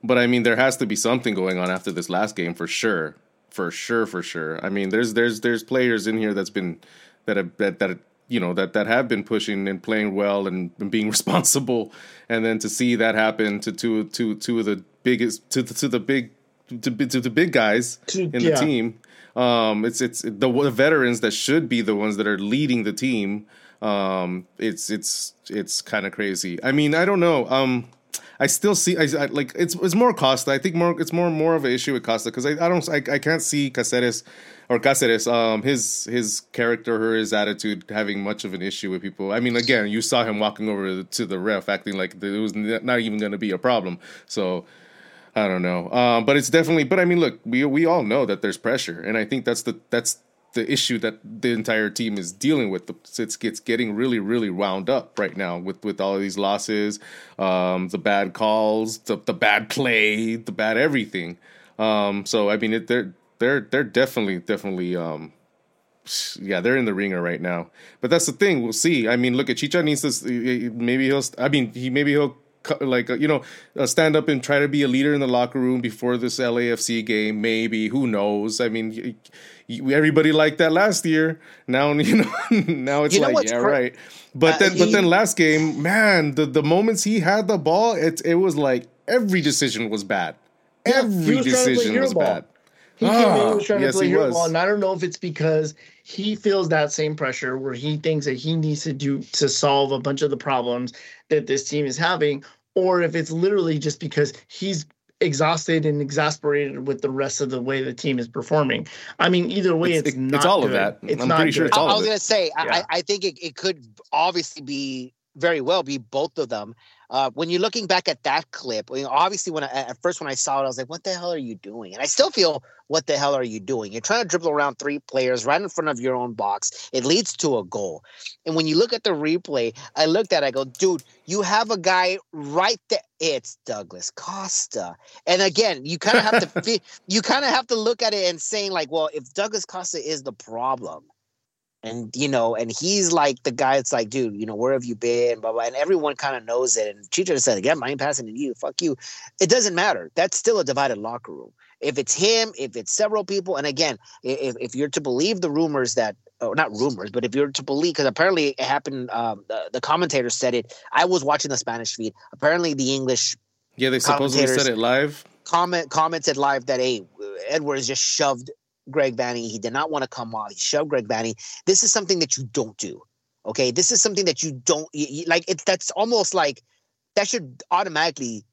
but I mean, there has to be something going on after this last game for sure, for sure, for sure. I mean, there's there's there's players in here that's been that have, that that you know that that have been pushing and playing well and, and being responsible, and then to see that happen to two two two of the biggest to to the big to to the big guys in yeah. the team. Um, it's it's the veterans that should be the ones that are leading the team. Um, it's it's it's kind of crazy. I mean, I don't know. Um, I still see I, I like it's it's more Costa. I think more it's more more of an issue with Costa because I, I don't I, I can't see Cáceres or Cáceres um his his character or his attitude having much of an issue with people. I mean, again, you saw him walking over to the ref acting like it was not even going to be a problem. So. I don't know, um, but it's definitely. But I mean, look, we we all know that there's pressure, and I think that's the that's the issue that the entire team is dealing with. It's it's getting really really wound up right now with, with all of these losses, um, the bad calls, the the bad play, the bad everything. Um, so I mean, it, they're they're they're definitely definitely um, yeah, they're in the ringer right now. But that's the thing. We'll see. I mean, look at Chicha needs to maybe he'll. I mean, he maybe he'll. Like, you know, stand up and try to be a leader in the locker room before this L A F C game. Maybe, who knows? I mean, everybody liked that last year. Now, you know, now it's you know like, yeah, cr- right. But uh, then, he, but then last game, man, the, the moments he had the ball, it it was like every decision was bad. Yeah, every was decision was ball. bad. He came ah, in and was trying yes, to play hero ball, and I don't know if it's because he feels that same pressure where he thinks that he needs to do to solve a bunch of the problems that this team is having, or if it's literally just because he's exhausted and exasperated with the rest of the way the team is performing. I mean, either way, it's, it's not It's all good. of that. It's I'm not pretty good. sure it's all I, of I was going to say, yeah. I, I think it, it could obviously be very well be both of them. Uh, when you're looking back at that clip, I mean, obviously, when I, at first when I saw it, I was like, what the hell are you doing? And I still feel, what the hell are you doing? You're trying to dribble around three players right in front of your own box. It leads to a goal. And when you look at the replay, I looked at it, I go, dude, you have a guy right there. It's Douglas Costa. And again, you kind of have to fe- you kind of have to look at it and saying like, well, if Douglas Costa is the problem, and, you know, and he's like the guy that's like, dude, you know, where have you been? Blah, blah. And everyone kind of knows it. And Chicha said, again, I ain't passing to you. Fuck you. It doesn't matter. That's still a divided locker room. If it's him, if it's several people. And again, if, if you're to believe the rumors that, oh, not rumors, but if you're to believe, because apparently it happened, um, the, the commentator said it. I was watching the Spanish feed. Apparently the English. Yeah, they supposedly said it live. Comment, commented live that, hey, Edwards just shoved Greg Vanney. He did not want to come on. He shoved Greg Vanney. This is something that you don't do. Okay. This is something that you don't you, you, like. It's that's almost like that should automatically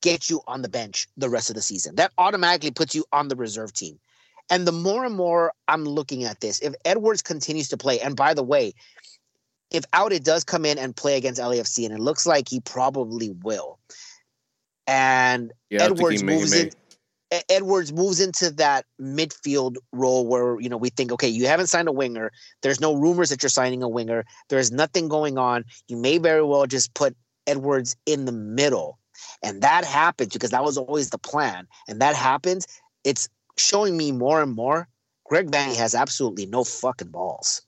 get you on the bench the rest of the season. That automatically puts you on the reserve team. And the more and more I'm looking at this, if Edwards continues to play, and by the way, if Audi does come in and play against L A F C, and it looks like he probably will, and yeah, Edwards may, moves it. Edwards moves into that midfield role where, you know, we think, okay, you haven't signed a winger. There's no rumors that you're signing a winger. There's nothing going on. You may very well just put Edwards in the middle. And that happens because that was always the plan. And that happens. It's showing me more and more Greg Vanney has absolutely no fucking balls.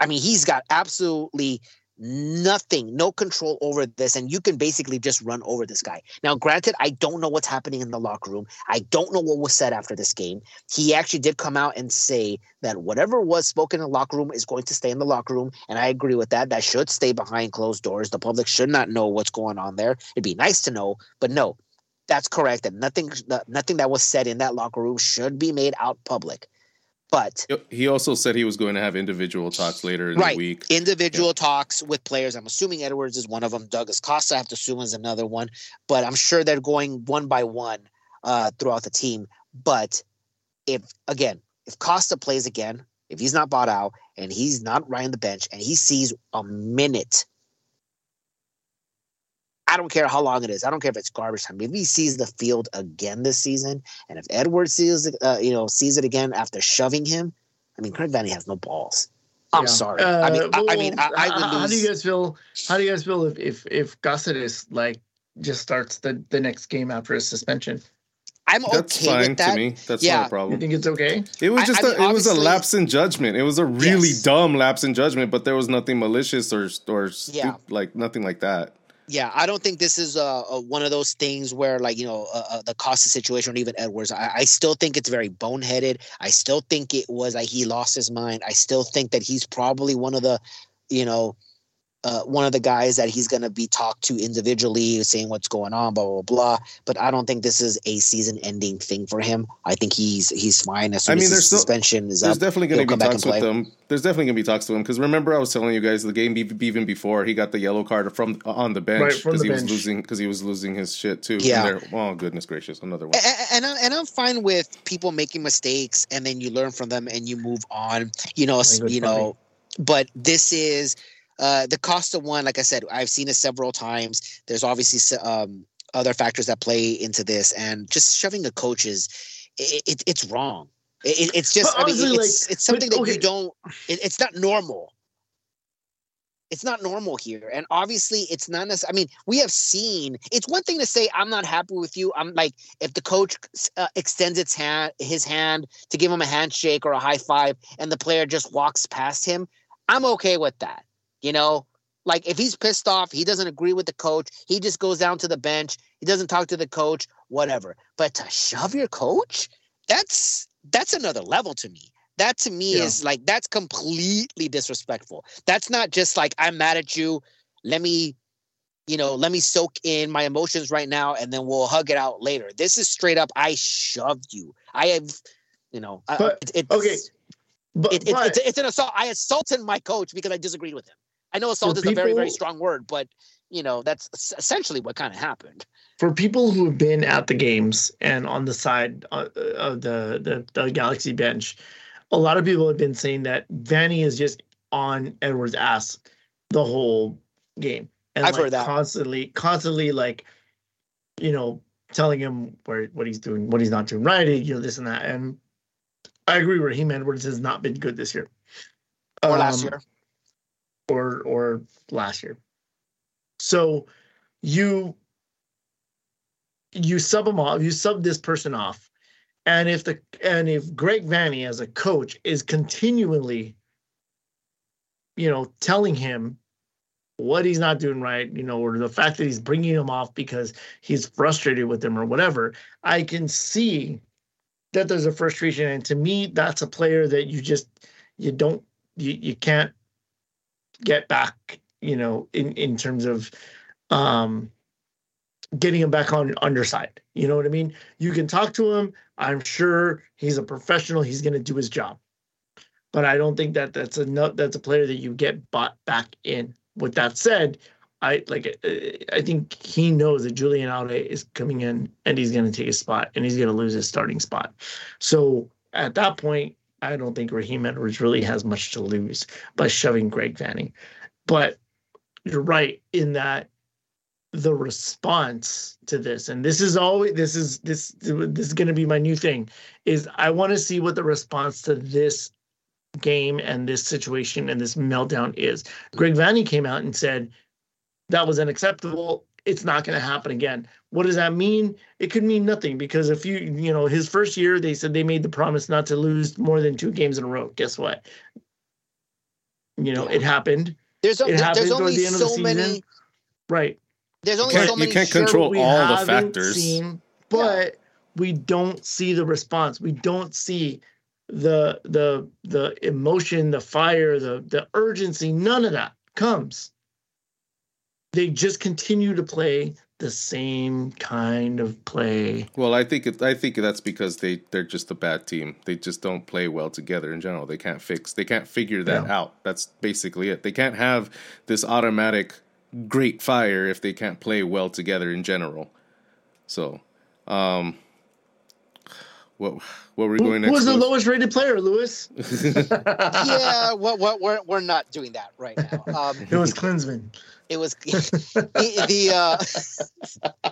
I mean, he's got absolutely nothing, no control over this, and you can basically just run over this guy. Now, granted, I don't know what's happening in the locker room. I don't know what was said after this game. He actually did come out and say that whatever was spoken in the locker room is going to stay in the locker room, and I agree with that. That should stay behind closed doors. The public should not know what's going on there. It'd be nice to know, but no, that's correct. That nothing, nothing that was said in that locker room should be made out public. But he also said he was going to have individual talks later in right. the week. Individual yeah. talks with players. I'm assuming Edwards is one of them. Douglas Costa, I have to assume, is another one. But I'm sure they're going one by one uh, throughout the team. But if, again, if Costa plays again, if he's not bought out and he's not riding the bench and he sees a minute, I don't care how long it is. I don't care if it's garbage time. If he sees the field again this season, and if Edwards sees, uh, you know, sees it again after shoving him, I mean, Greg Vanney has no balls. I'm yeah. sorry. Uh, I mean, well, I, I mean, I, I would lose. How do you guys feel? How do you guys feel if if if Cáceres like just starts the, the next game after his suspension? I'm That's okay fine with that. To me. That's yeah. not a problem. You think it's okay? It was just I, I a, mean, it was a lapse in judgment. It was a really yes. dumb lapse in judgment, but there was nothing malicious or or yeah. stup- like nothing like that. Yeah, I don't think this is a, a, one of those things where, like, you know, uh, the Costa situation or even Edwards, I, I still think it's very boneheaded. I still think it was like he lost his mind. I still think that he's probably one of the, you know, uh, one of the guys that he's going to be talked to individually, saying what's going on, blah, blah, blah. But I don't think this is a season-ending thing for him. I think he's he's fine. As soon I mean, as there's suspension still, is there's up, definitely going to be talks with him. There's definitely going to be talks to him because remember I was telling you guys the game be- even before he got the yellow card from on the bench because right, he bench. was losing because he was losing his shit too. Yeah. Oh goodness gracious, another one. And, and and I'm fine with people making mistakes and then you learn from them and you move on. You know, oh, you know. Funny. But this is uh, the Costa one. Like I said, I've seen it several times. There's obviously um, other factors that play into this, and just shoving the coaches, it, it, it's wrong. It, it's just, honestly, I mean, it's, like, it's something but, okay. that you don't, it, it's not normal. It's not normal here. And obviously it's not necessarily, I mean, we have seen, it's one thing to say, I'm not happy with you. I'm like, if the coach uh, extends its hand, his hand to give him a handshake or a high five and the player just walks past him, I'm okay with that. You know, like if he's pissed off, he doesn't agree with the coach. He just goes down to the bench. He doesn't talk to the coach, whatever. But to shove your coach, that's, That's another level to me. That to me yeah. is like, that's completely disrespectful. That's not just like, I'm mad at you. Let me, you know, let me soak in my emotions right now and then we'll hug it out later. This is straight up, I shoved you. I have, you know, but, uh, it, it's, okay. but, it, it, but, it's, it's an assault. I assaulted my coach because I disagreed with him. I know assault is people, a very, very strong word, but, you know, that's essentially what kind of happened. For people who have been at the games and on the side of the, the, the Galaxy bench, a lot of people have been saying that Vanney is just on Edwards' ass the whole game. And I've like heard that. Constantly, constantly, like, you know, telling him where, what he's doing, what he's not doing right, you know, this and that. And I agree, Raheem Edwards has not been good this year. Or um, last year. Or, or last year. So you... You sub them off. You sub this person off, and if the and if Greg Vanney as a coach is continually, you know, telling him what he's not doing right, you know, or the fact that he's bringing him off because he's frustrated with him or whatever, I can see that there's a frustration, and to me, that's a player that you just you don't you you can't get back, you know, in in terms of. Um, getting him back on underside. You know what I mean? You can talk to him. I'm sure he's a professional. He's going to do his job. But I don't think that that's enough. That's a player that you get bought back in. With that said, I like. I think he knows that Julian Alde is coming in and he's going to take his spot and he's going to lose his starting spot. So at that point, I don't think Raheem Edwards really has much to lose by shoving Greg Vanney. But you're right in that the response to this, and this is always this is this this is going to be my new thing, is I want to see what the response to this game and this situation and this meltdown is. Greg Vanney came out and said that was unacceptable. It's not going to happen again. What does that mean? It could mean nothing because if you you know his first year they said they made the promise not to lose more than two games in a row. Guess what? You know yeah. it happened. There's a, it happened there's only the so the many right. There's only so many. You can't control all the factors. Seen, but yeah. we don't see the response. We don't see the the the emotion, the fire, the the urgency. None of that comes. They just continue to play the same kind of play. Well, I think it, I think that's because they they're just a bad team. They just don't play well together in general. They can't fix. They can't figure that yeah. out. That's basically it. They can't have this automatic. Great fire if they can't play well together in general. So, um, what what were we going next? Who was the lowest rated player, Lewis? yeah, what what we're we're not doing that right now. Um, it was Klinsmann. It was the, the uh,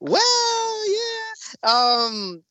well, yeah. Um,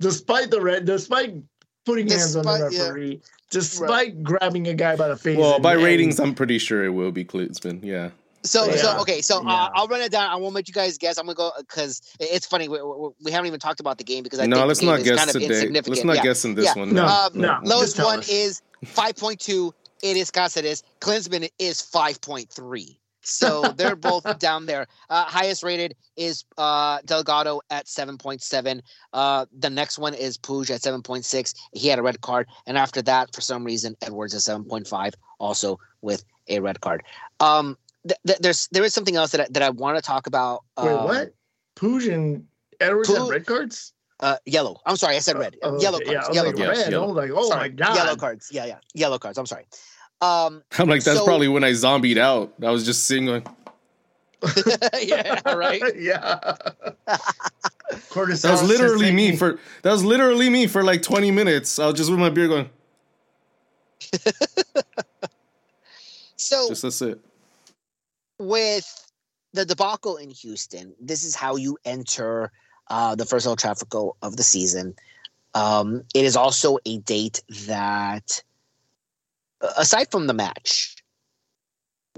despite the red, despite putting hands despite, on the referee, yeah. despite right. grabbing a guy by the face. Well, by ratings, I'm pretty sure it will be Klinsmann. Yeah. So, yeah. so okay, so yeah. uh, I'll run it down. I won't let you guys guess. I'm going to go because it's funny. We, we, we haven't even talked about the game because I no, think let's the game not is guess kind today. of insignificant. Let's not yeah. guess in this yeah. one. No, um, no. Lowest one us. is five point two. It is Cáceres. Klinsmann is five point three. So they're both down there. Uh, highest rated is uh, Delgado at seven point seven. Uh, the next one is Puig at seven point six. He had a red card. And after that, for some reason, Edwards at seven point five, also with a red card. Um, th- th- there's, there is something else that I, that I want to talk about. Uh, Wait, what? Puig and Edwards Puig, had red cards? Uh, yellow. I'm sorry, I said red. Uh, yellow okay. cards. Yeah, yellow like cards. Red. Yellow. I was like, oh, sorry. my God. Yellow cards. Yeah, yeah. Yellow cards. I'm sorry. Um, I'm like, that's so, probably when I zombied out. I was just sitting like, yeah, right, yeah. That was literally me for. That was literally me for like twenty minutes. I was just with my beer going. so just that's it. With the debacle in Houston, this is how you enter uh, the first El Tráfico of the season. Um, it is also a date that. Aside from the match,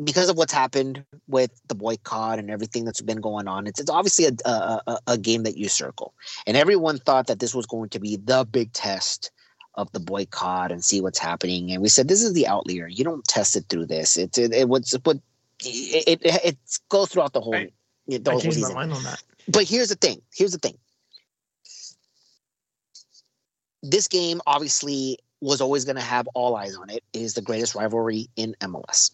because of what's happened with the boycott and everything that's been going on, it's, it's obviously a, a, a game that you circle. And everyone thought that this was going to be the big test of the boycott and see what's happening. And we said, this is the outlier. You don't test it through this. It it it, what's, what, it, it, it goes throughout the whole, I, the whole I changed season. my mind on that. But here's the thing. Here's the thing. This game, obviously, was always going to have all eyes on it. It is the greatest rivalry in M L S.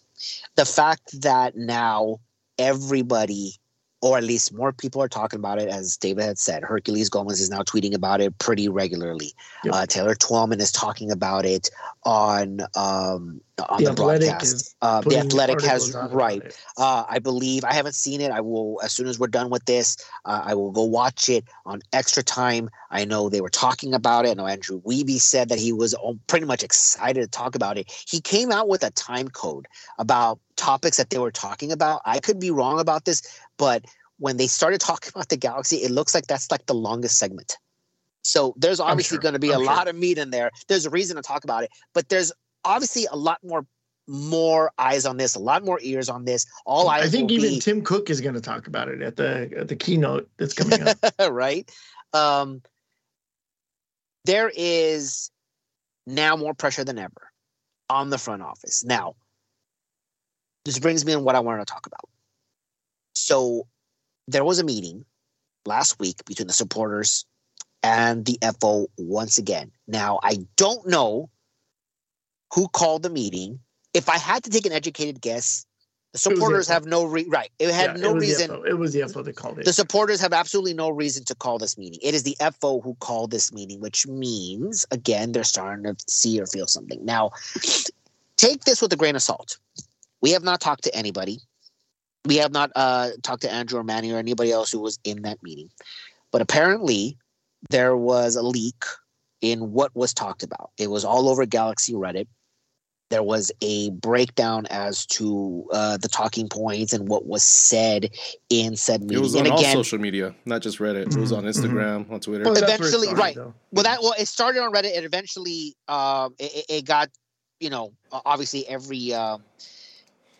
The fact that now everybody, or at least more people, are talking about it, as David had said, Hercules Gomez is now tweeting about it pretty regularly. Yep. Uh, Taylor Twellman is talking about about it on um, on the, the broadcast. Uh, the Athletic has, right. Uh, I believe, I haven't seen it. I will, as soon as we're done with this, uh, I will go watch it on Extra Time. I know they were talking about it. I know Andrew Wiebe said that he was pretty much excited to talk about it. He came out with a time code about topics that they were talking about. I could be wrong about this, but when they started talking about the Galaxy, it looks like that's like the longest segment. So there's obviously sure. going to be I'm a sure. lot of meat in there. There's a reason to talk about it, but there's obviously a lot more more eyes on this, a lot more ears on this. All eyes I think even be... Tim Cook is going to talk about it at the at the keynote that's coming up. Right. Um, there is now more pressure than ever on the front office. Now, this brings me in what I wanted to talk about. So there was a meeting last week between the supporters and the F O once again. Now, I don't know who called the meeting. If I had to take an educated guess, the supporters have no re- right. It had yeah, no it reason. It was the F O that called it. The supporters have absolutely no reason to call this meeting. It is the F O who called this meeting, which means, again, they're starting to see or feel something. Now, take this with a grain of salt. We have not talked to anybody. We have not uh, talked to Andrew or Manny or anybody else who was in that meeting. But apparently there was a leak in what was talked about. It was all over Galaxy Reddit. There was a breakdown as to uh, the talking points and what was said in said meeting. It was on and all again, social media, not just Reddit. Mm-hmm, it was on Instagram, mm-hmm. on Twitter. Well, eventually, started, right. Though. Well, that well, it started on Reddit. It eventually um, it, it got, you know, obviously every uh,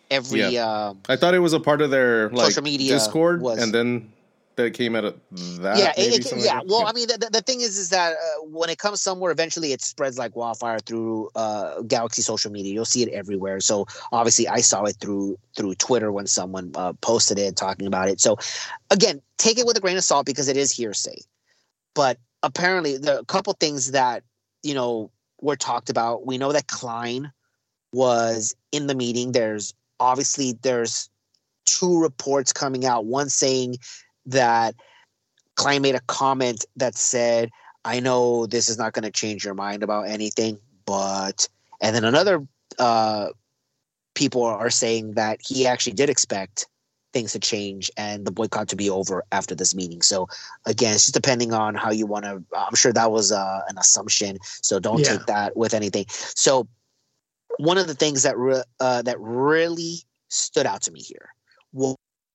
every. Yeah. Uh, I thought it was a part of their like social media Discord, was, and then. That came out of that. Yeah, it, it, yeah. Like well, yeah. I mean, the, the thing is, is that uh, when it comes somewhere, eventually it spreads like wildfire through uh, Galaxy social media. You'll see it everywhere. So obviously, I saw it through through Twitter when someone uh, posted it talking about it. So again, take it with a grain of salt because it is hearsay. But apparently, there are a couple things that you know were talked about. We know that Klein was in the meeting. There's obviously there's two reports coming out. One saying. That Klein made a comment that said, I know this is not going to change your mind about anything, but... And then another uh, people are saying that he actually did expect things to change and the boycott to be over after this meeting. So, again, it's just depending on how you want to... I'm sure that was uh, an assumption, so don't yeah. take that with anything. So, one of the things that, re- uh, that really stood out to me here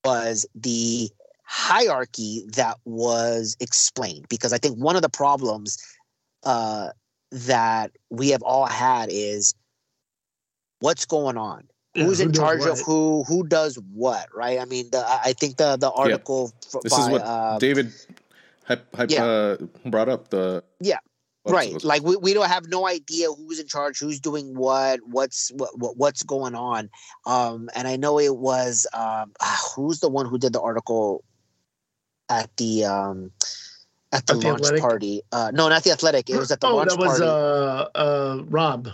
was the... hierarchy that was explained, because I think one of the problems uh, that we have all had is what's going on, yeah, who's who in charge what? of who, who does what, right? I mean, the, I think the the article yeah. this by, is what uh, David hype, hype, yeah. uh, brought up. The yeah, right. Was, like we, we don't have no idea who's in charge, who's doing what, what's what, what what's going on. Um, and I know it was um, who's the one who did the article at the. Um, At the at launch the party. Uh, no, not the Athletic. It was at the oh, launch party. Oh, that was uh, uh, Rob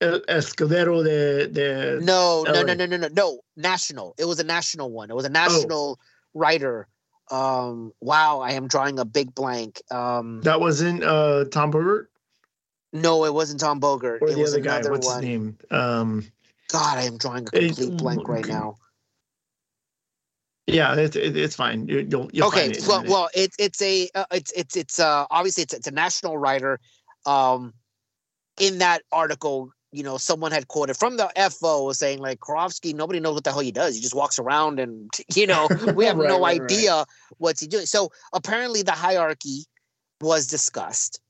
Escudero de, de No, no, no, no, no, no. No, national. It was a national one. It was a national oh. writer. Um, wow, I am drawing a big blank. Um, that wasn't uh, Tom Bogert? No, it wasn't Tom Bogert. Or it the was other guy. What's one. his name? Um, God, I am drawing a complete it, blank right okay. now. Yeah, it's it's fine. You'll, you'll okay. Find it well, well, it's it's a uh, it's it's it's uh, obviously it's it's a national writer. Um, in that article, you know, someone had quoted from the F O saying like Karofsky, nobody knows what the hell he does. He just walks around, and you know, we have right, no right, idea right. what's he doing. So apparently, the hierarchy was discussed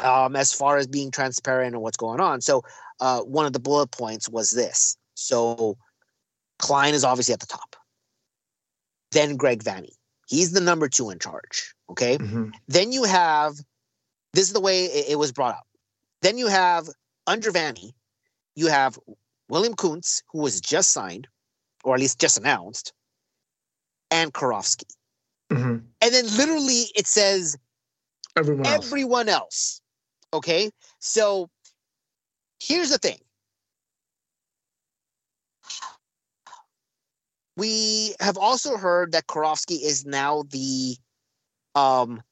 um, as far as being transparent and what's going on. So uh, one of the bullet points was this. So Klein is obviously at the top. Then Greg Vanney. He's the number two in charge, okay? Mm-hmm. Then you have, this is the way it, it was brought up. Then you have, under Vanney, you have William Kuntz, who was just signed, or at least just announced, and Karofsky. Mm-hmm. And then literally it says, everyone else. everyone else, okay? So here's the thing. We have also heard that Karofsky is now the um,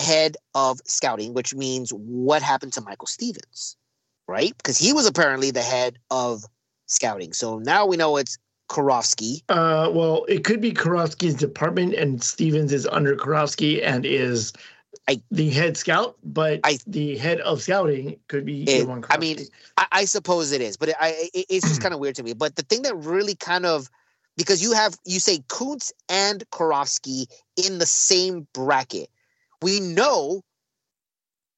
head of scouting, which means what happened to Michael Stevens, right? Because he was apparently the head of scouting. So now we know it's Karofsky. Uh, well, it could be Karofsky's department, and Stevens is under Karofsky and is I, the head scout, but I, the head of scouting could be it, Ivan Karofsky. I mean, I, I suppose it is, but it, I, it, it's just kind of weird to me. But the thing that really kind of Because you have, you say Kuntz and Karofsky in the same bracket. We know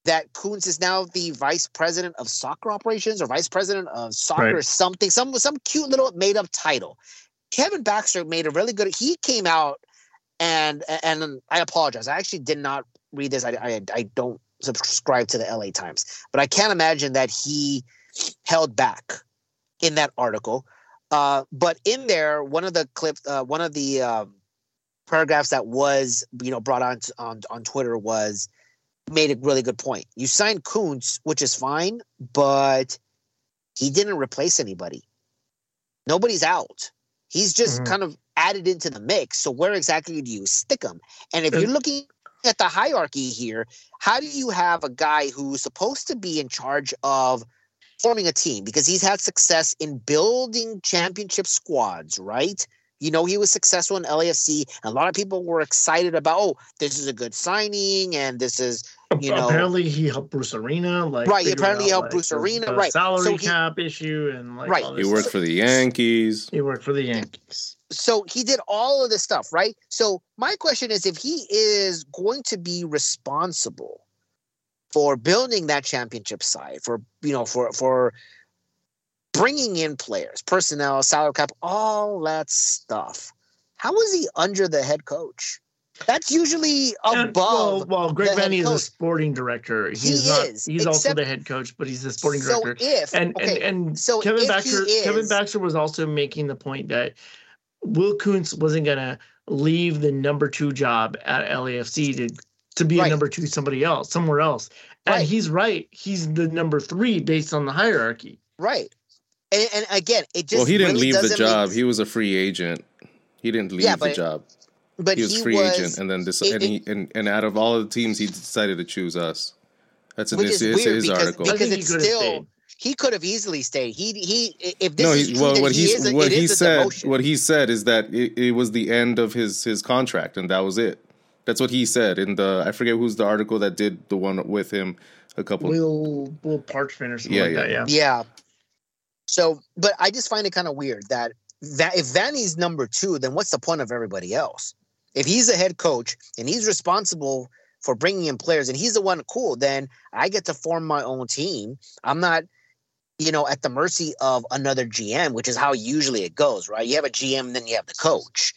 that Kuntz is now the vice president of soccer operations or vice president of soccer right. or something, some some cute little made up title. Kevin Baxter made a really good, he came out and, and I apologize. I actually did not read this. I, I, I don't subscribe to the L A Times, but I can't imagine that he held back in that article. Uh, but in there, one of the clips, uh, one of the uh, paragraphs that was, you know, brought on, on on Twitter was made a really good point. You signed Kuntz, which is fine, but he didn't replace anybody. Nobody's out. He's just mm-hmm. kind of added into the mix. So where exactly do you stick him? And if you're looking at the hierarchy here, how do you have a guy who's supposed to be in charge of forming a team, because he's had success in building championship squads, right? You know, he was successful in L A F C. And a lot of people were excited about, oh, this is a good signing. And this is, you know. Apparently he helped Bruce Arena. Like, right. Apparently he helped like, Bruce Arena. Right. Salary so he, cap issue. And like, right. all this he worked stuff. for the Yankees. He worked for the Yankees. So he did all of this stuff, right? So my question is, if he is going to be responsible for building that championship side, for, you know, for for bringing in players, personnel, salary cap, all that stuff. How is he under the head coach? That's usually above. Well, well Greg Vanney is a sporting director. He's he is. Not, he's except, also the head coach, but he's the sporting so director. If, and okay, and, and so Kevin if Baxter is, Kevin Baxter was also making the point that Will Kuntz wasn't going to leave the number two job at L A F C to to be right. a number two somebody else, somewhere else. And right. he's right. He's the number three based on the hierarchy. Right. And, and again, it just Well, he didn't really leave the job. Make... He was a free agent. He didn't leave yeah, but, the job. But he was he free was, agent. And then this, it, and, he, and, and out of all of the teams, he decided to choose us. That's in his, his, his because, article. Because it's he still, stayed. he could have easily stayed. He, he, if this no, he, is true, well, what he, is a, what he is said, what he said is that it, it was the end of his, his contract. And that was it. That's what he said in the, I forget who's the article that did the one with him a couple. Will, Will Parchman or something yeah, like yeah. that, yeah. Yeah. So, but I just find it kind of weird that, that if Vanney's number two, then what's the point of everybody else? If he's a head coach and he's responsible for bringing in players. And he's the one, cool, then I get to form my own team. I'm not, you know, at the mercy of another G M, which is how usually it goes, right? You have a G M, then you have the coach.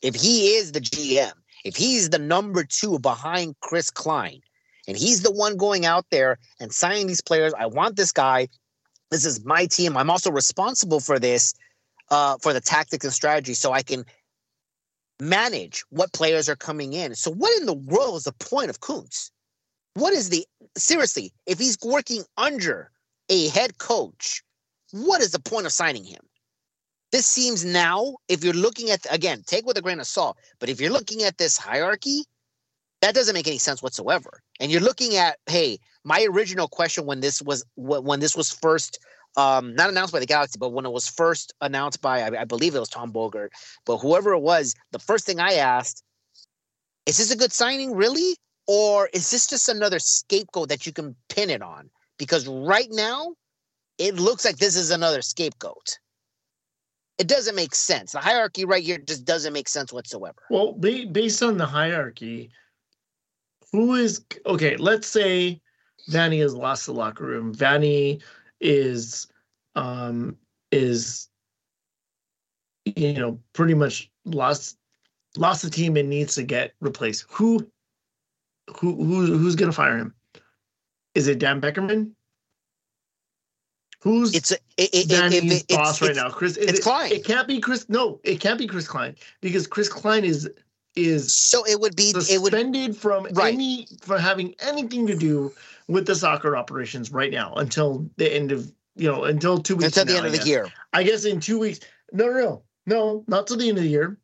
If he is the G M, if he's the number two behind Chris Klein, and he's the one going out there and signing these players, I want this guy. This is my team. I'm also responsible for this, uh, for the tactics and strategy, so I can manage what players are coming in. So what in the world is the point of Kuntz? What is the – seriously, if he's working under a head coach, what is the point of signing him? This seems now, if you're looking at – again, take with a grain of salt, but if you're looking at this hierarchy, that doesn't make any sense whatsoever. And you're looking at, hey, my original question when this was when this was first um, not announced by the Galaxy, but when it was first announced by, I, I believe it was Tom Bogert, but whoever it was, the first thing I asked, is this a good signing, really? Or is this just another scapegoat that you can pin it on? Because right now, it looks like this is another scapegoat. It doesn't make sense. The hierarchy right here just doesn't make sense whatsoever. Well, based on the hierarchy, who is – okay, let's say Vanney has lost the locker room. Vanney is, um, is you know, pretty much lost lost the team and needs to get replaced. Who, who, who who's going to fire him? Is it Dan Beckerman? Who's it's a, it, Vanney's it, it, it, boss it's, right it's, now? Chris, it's it, Klein. It can't be Chris. No, it can't be Chris Klein because Chris Klein is – is so it would be suspended it would, from right. any from having anything to do with the soccer operations right now until the end of you know until two weeks until now, the end I of guess. the year. I guess in two weeks. No, no, no, no, not till the end of the year.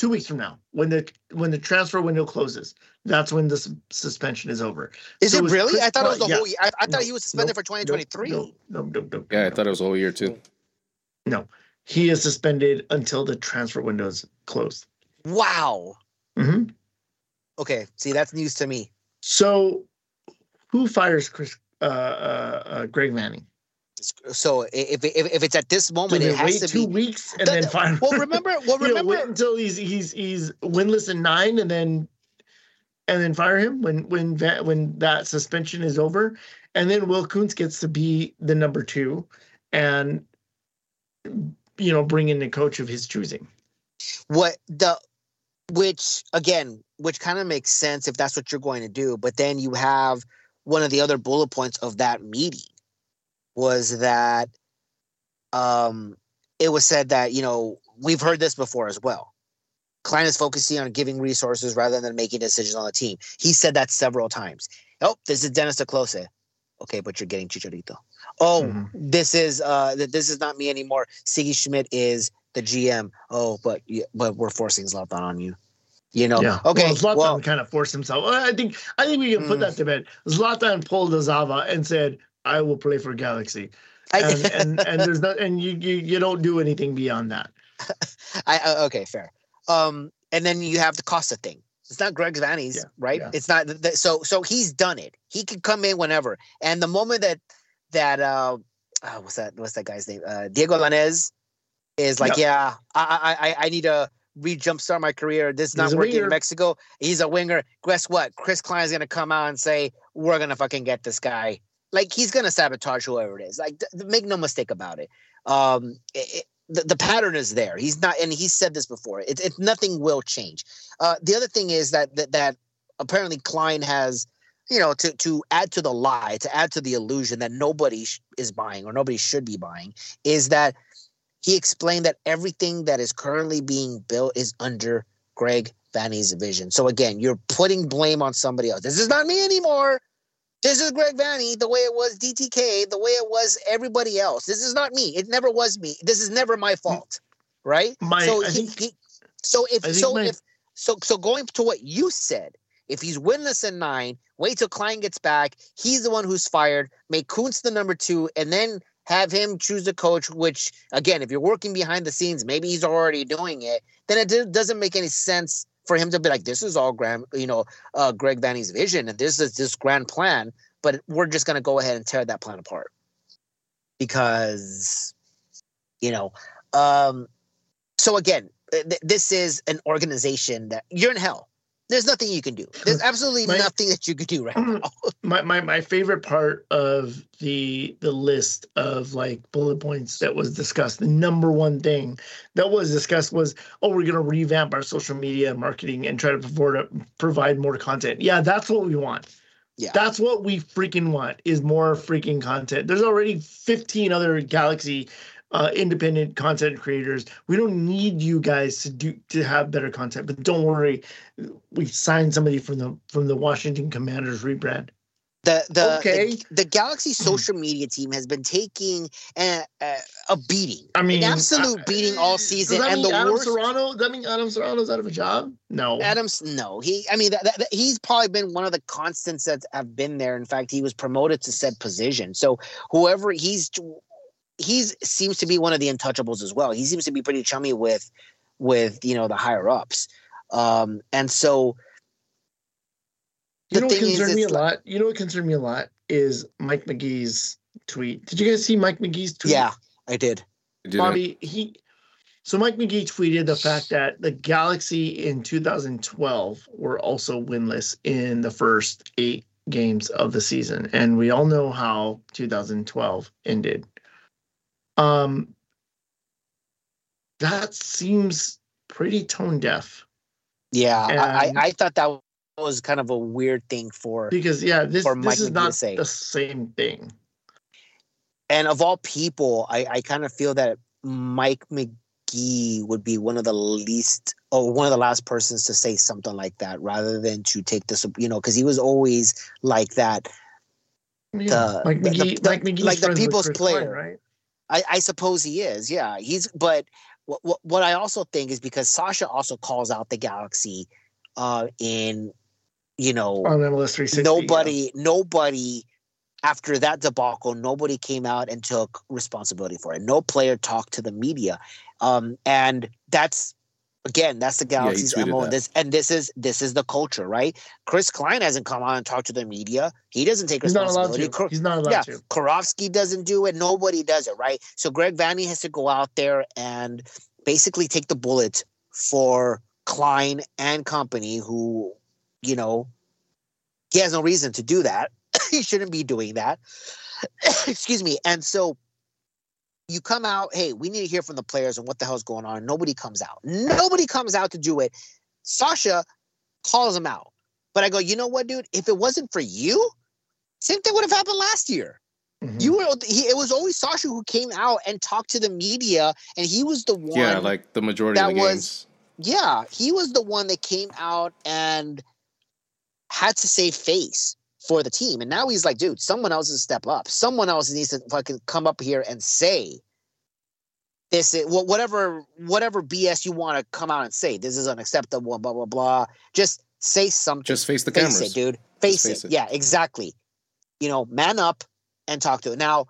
Two weeks from now, when the when the transfer window closes, that's when the su- suspension is over. Is so it, it really? Chris I thought it was the yeah. whole year. I, I no, thought he was suspended no, for twenty twenty-three. No, no, no, no. Yeah, no. I thought it was the whole year too. No, he is suspended until the transfer window is closed. Wow. Mm-hmm. Okay. See, that's news to me. So, who fires Chris? Uh, uh, uh, Greg Vanney. So, if if if it's at this moment, it has wait to be two weeks and the, then fire. Well, remember. Well, remember you know, wait until he's he's he's winless in nine, and then and then fire him when when when that suspension is over, and then Will Kuntz gets to be the number two, and you know bring in the coach of his choosing. What the. Which, again, which kind of makes sense if that's what you're going to do. But then you have one of the other bullet points of that meeting was that um, it was said that, you know, we've heard this before as well. Klein is focusing on giving resources rather than making decisions on the team. He said that several times. Oh, this is Dennis DeClose. Okay, but you're getting Chicharito. Oh, mm-hmm. this is uh, this is not me anymore. Sigi Schmidt is the G M. Oh, but but we're forcing Zlatan on you. You know. Yeah. Okay. Well, Zlatan well, kind of forced himself. I think I think we can put mm. that to bed. Zlatan pulled a Zava and said, "I will play for Galaxy," and and, and there's not and you, you you don't do anything beyond that. I okay, fair. Um, and then you have the Costa thing. It's not Greg Vanney's, yeah, right? Yeah. It's not the, so so he's done it. He can come in whenever. And the moment that that uh, oh, what's that what's that guy's name? Uh, Diego Lanez. Is like, yep. yeah, I I I need to re-jumpstart my career. This is not working winger. in Mexico. He's a winger. Guess what? Chris Klein is going to come out and say, we're going to fucking get this guy. Like, he's going to sabotage whoever it is. Like, th- make no mistake about it. Um, it, it the, the pattern is there. He's not, and he said this before. It, it nothing will change. Uh, the other thing is that, that that apparently Klein has, you know, to to add to the lie, to add to the illusion that nobody sh- is buying or nobody should be buying, is that he explained that everything that is currently being built is under Greg Vanney's vision. So, again, you're putting blame on somebody else. This is not me anymore. This is Greg Vanney, the way it was D T K, the way it was everybody else. This is not me. It never was me. This is never my fault, right? My, so, he, think, he, so if so my... if so so going to what you said, if he's winless in nine, wait till Klein gets back. He's the one who's fired. Make Kuntz the number two, and then – have him choose a coach, which, again, if you're working behind the scenes, maybe he's already doing it, then it do- doesn't make any sense for him to be like, this is all Graham, you know, uh, Greg Vanney's vision, and this is this grand plan, but we're just going to go ahead and tear that plan apart. Because, you know, um, so again, th- this is an organization that you're in hell. There's nothing you can do. There's absolutely my, nothing that you could do right now. my, my my favorite part of the the list of like bullet points that was discussed, the number one thing that was discussed was, oh, we're going to revamp our social media marketing and try to provide, provide more content. Yeah, that's what we want. Yeah, that's what we freaking want is more freaking content. There's already fifteen other Galaxy Uh, independent content creators. We don't need you guys to do to have better content, but don't worry, we signed somebody from the from the Washington Commanders rebrand. The the okay. the, the Galaxy social media team has been taking a, a, a beating. I mean, an absolute I, beating all season. Does that and mean the Adam worst, Serrano? Does that mean Adam Serrano's out of a job? No, Adam's no. He, I mean, that, that, he's probably been one of the constants that have been there. In fact, he was promoted to said position. So whoever he's. He seems to be one of the untouchables as well. He seems to be pretty chummy with, with you know, the higher ups, um, and so. You know what concerned me a lot. You know what concerned me a lot is Mike McGee's tweet. Did you guys see Mike McGee's tweet? Yeah, I did. Bobby, he. So Mike McGee tweeted the fact that the Galaxy in two thousand twelve were also winless in the first eight games of the season, and we all know how two thousand twelve ended. Um, that seems pretty tone deaf. Yeah, I, I thought that was kind of a weird thing for because yeah, this, this is not the same thing. And of all people, I, I kind of feel that Mike McGee would be one of the least or one of the last persons to say something like that, rather than to take this, you know, because he was always like that. Yeah, the, Mike the, McGee, the, Mike McGee's like the people's player, Klein, right? I, I suppose he is, yeah. He's, but what, what what I also think is because Sasha also calls out the Galaxy, uh, in, you know, on M L S three sixty. Nobody, yeah. nobody after that debacle, nobody came out and took responsibility for it. No player talked to the media, um, and that's again, that's the Galaxy's yeah, M O. This and this is this is the culture, right? Chris Klein hasn't come on and talked to the media. He doesn't take He's responsibility. Not allowed to. He's not allowed yeah, to. Karofsky doesn't do it. Nobody does it, right? So Greg Vanney has to go out there and basically take the bullet for Klein and company, who, you know, he has no reason to do that. He shouldn't be doing that. Excuse me. And so you come out, hey, we need to hear from the players and what the hell's going on. Nobody comes out. Nobody comes out to do it. Sasha calls him out. But I go, you know what, dude? If it wasn't for you, same thing would have happened last year. Mm-hmm. You were. He, it was always Sasha who came out and talked to the media, and he was the one. Yeah, like the majority that of the was, games. Yeah, he was the one that came out and had to save face for the team. And now he's like, dude, someone else is to step up. Someone else needs to fucking come up here and say this is whatever, whatever B S you want to come out and say, this is unacceptable, blah, blah, blah. Just say something. Just face the cameras. Face it, dude. Face, face it. it. Yeah, exactly. You know, man up and talk to it. Now,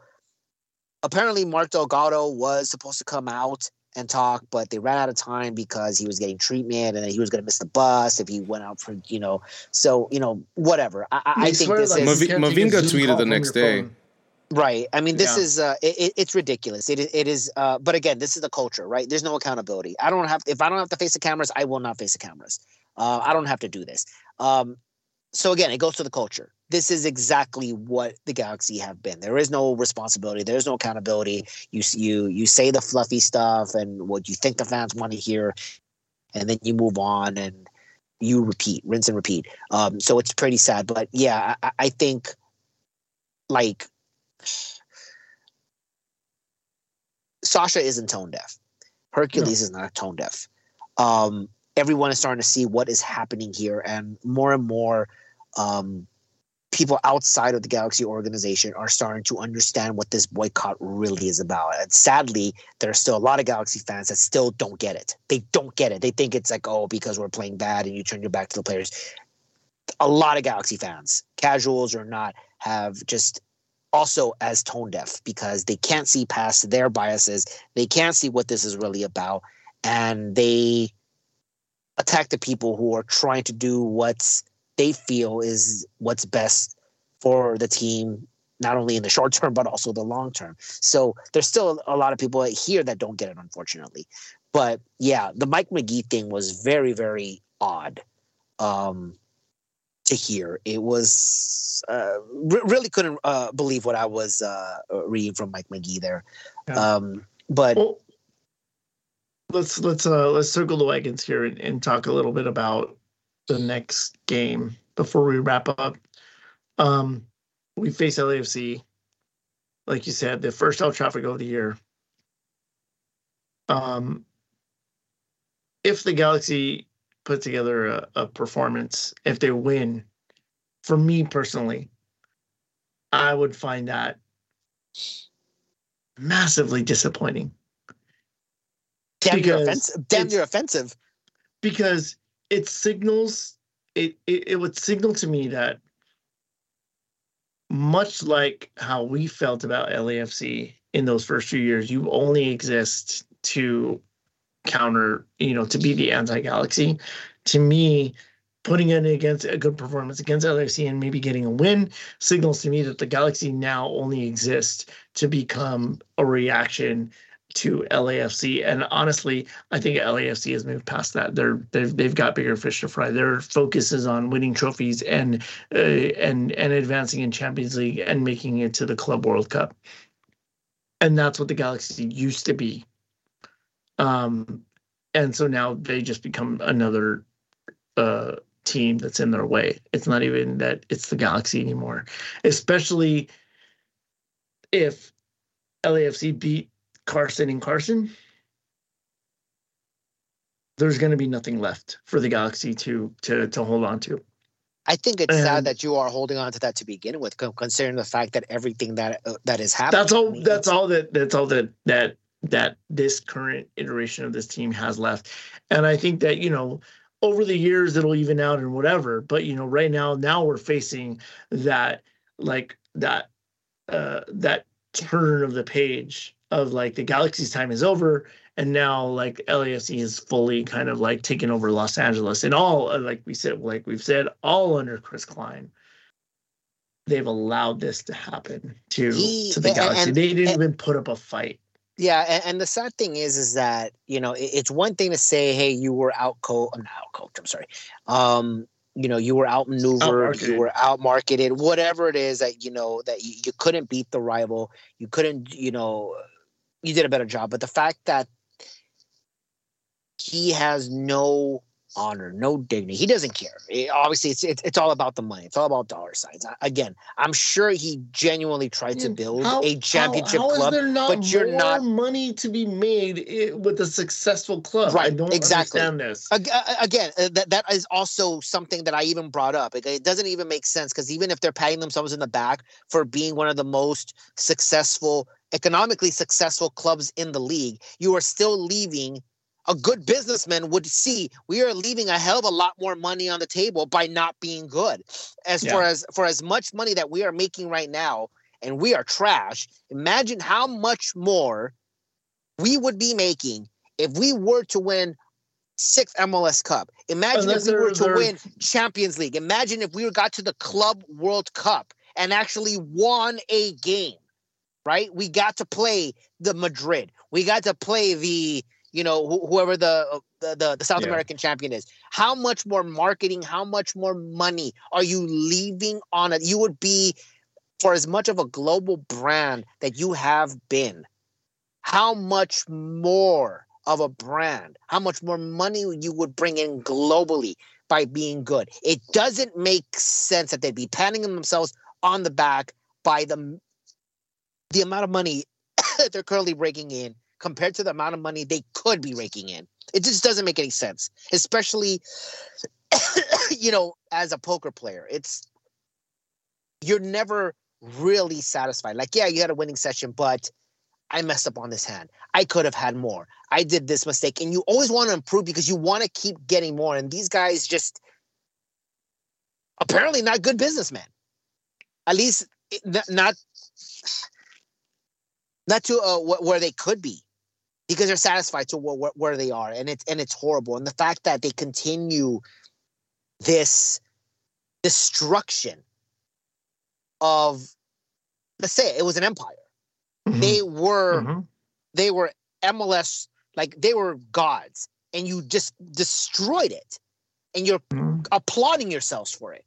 apparently Mark Delgado was supposed to come out and talk, but they ran out of time because he was getting treatment and he was going to miss the bus if he went out for, you know, so, you know, whatever. I, I, I think this like is... Mavinga tweeted the next day. Phone. Right. I mean, this yeah. is... Uh, it, it's ridiculous. It, it is... Uh, but again, this is the culture, right? There's no accountability. I don't have... If I don't have to face the cameras, I will not face the cameras. Uh, I don't have to do this. Um, so again, it goes to the culture. This is exactly what the Galaxy have been. There is no responsibility. There is no accountability. You you you say the fluffy stuff and what you think the fans want to hear, and then you move on and you repeat, rinse and repeat. Um, so it's pretty sad. But yeah, I, I think like Sasha isn't tone deaf. Hercules no. is not tone deaf. Um, everyone is starting to see what is happening here, and more and more. Um, People outside of the Galaxy organization are starting to understand what this boycott really is about. And sadly, there are still a lot of Galaxy fans that still don't get it. They don't get it. They think it's like, oh, because we're playing bad and you turn your back to the players. A lot of Galaxy fans, casuals or not, have just also as tone deaf because they can't see past their biases. They can't see what this is really about. And they attack the people who are trying to do what's they feel is what's best for the team, not only in the short term, but also the long term. So there's still a lot of people here that don't get it, unfortunately. But yeah, the Mike McGee thing was very, very odd. um, to hear. It was uh, re- really couldn't uh, believe what I was uh, reading from Mike McGee there. Yeah. Um, but well, let's let's uh, let's circle the wagons here and, and talk a little bit about the next game before we wrap up. Um, we face L A F C, like you said, the first El Tráfico of the year. Um, if the Galaxy put together a, a performance, if they win, for me personally, I would find that massively disappointing. Damn near offensive. Damn near offensive. Because it signals, it, it, it would signal to me that much like how we felt about L A F C in those first few years, you only exist to counter, you know, to be the anti-Galaxy. To me, putting it against a good performance against L A F C and maybe getting a win signals to me that the Galaxy now only exists to become a reaction to L A F C. And honestly, I think L A F C has moved past that. They're they've they've got bigger fish to fry. Their focus is on winning trophies and uh, and and advancing in Champions League and making it to the Club World Cup. And that's what the Galaxy used to be. Um, and so now they just become another uh, team that's in their way. It's not even that it's the Galaxy anymore, especially if L A F C beat Carson and Carson, there's going to be nothing left for the Galaxy to to to hold on to. I think it's and, sad that you are holding on to that to begin with, considering the fact that everything that uh, that is happening. That's all. I mean, that's all that. That's all that that that this current iteration of this team has left. And I think that, you know, over the years it'll even out and whatever. But you know, right now, now we're facing that like that uh, that turn of the page. Of like the Galaxy's time is over, and now like L A F C is fully kind of like taking over Los Angeles, and all like we said, like we've said, all under Chris Klein, they've allowed this to happen to he, to the and, Galaxy. And, they didn't and, even put up a fight. Yeah, and, and the sad thing is, is that you know it, it's one thing to say, hey, you were out co- not out coached. I'm sorry. Um, you know, you were outmaneuvered, out-marketed. You were outmarketed, whatever it is that you know that you, you couldn't beat the rival, you couldn't, you know. You did a better job, but the fact that he has no honor, no dignity, he doesn't care. It, obviously, it's it, it's all about the money. It's all about dollar signs. I, again, I'm sure he genuinely tried to build how, a championship how, how club, is there not but you're more not money to be made with a successful club. Right? I don't exactly. understand this. Again, that that is also something that I even brought up. It, it doesn't even make sense because even if they're patting themselves in the back for being one of the most successful. Economically successful clubs in the league, you are still leaving a good businessman would see we are leaving a hell of a lot more money on the table by not being good. As yeah. far as for as much money that we are making right now, and we are trash, imagine how much more we would be making if we were to win sixth M L S Cup. Imagine Unless if we were to there... win Champions League. Imagine if we got to the Club World Cup and actually won a game. Right, we got to play the Madrid. We got to play the, you know, wh- whoever the the, the, the South yeah. American champion is. How much more marketing? How much more money are you leaving on it? You would be, for as much of a global brand that you have been, how much more of a brand? How much more money you would bring in globally by being good? It doesn't make sense that they'd be patting themselves on the back by the. The amount of money they're currently raking in compared to the amount of money they could be raking in. It just doesn't make any sense, especially, you know, as a poker player. It's you're never really satisfied. Like, yeah, you had a winning session, but I messed up on this hand. I could have had more. I did this mistake. And you always want to improve because you want to keep getting more. And these guys just apparently not good businessmen. At least not... Not to uh, wh- where they could be, because they're satisfied to wh- wh- where they are, and it's and it's horrible. And the fact that they continue this destruction of, let's say, it was an empire. Mm-hmm. They were, mm-hmm. they were M L S, like they were gods, and you just destroyed it. and you're mm. applauding yourselves for it.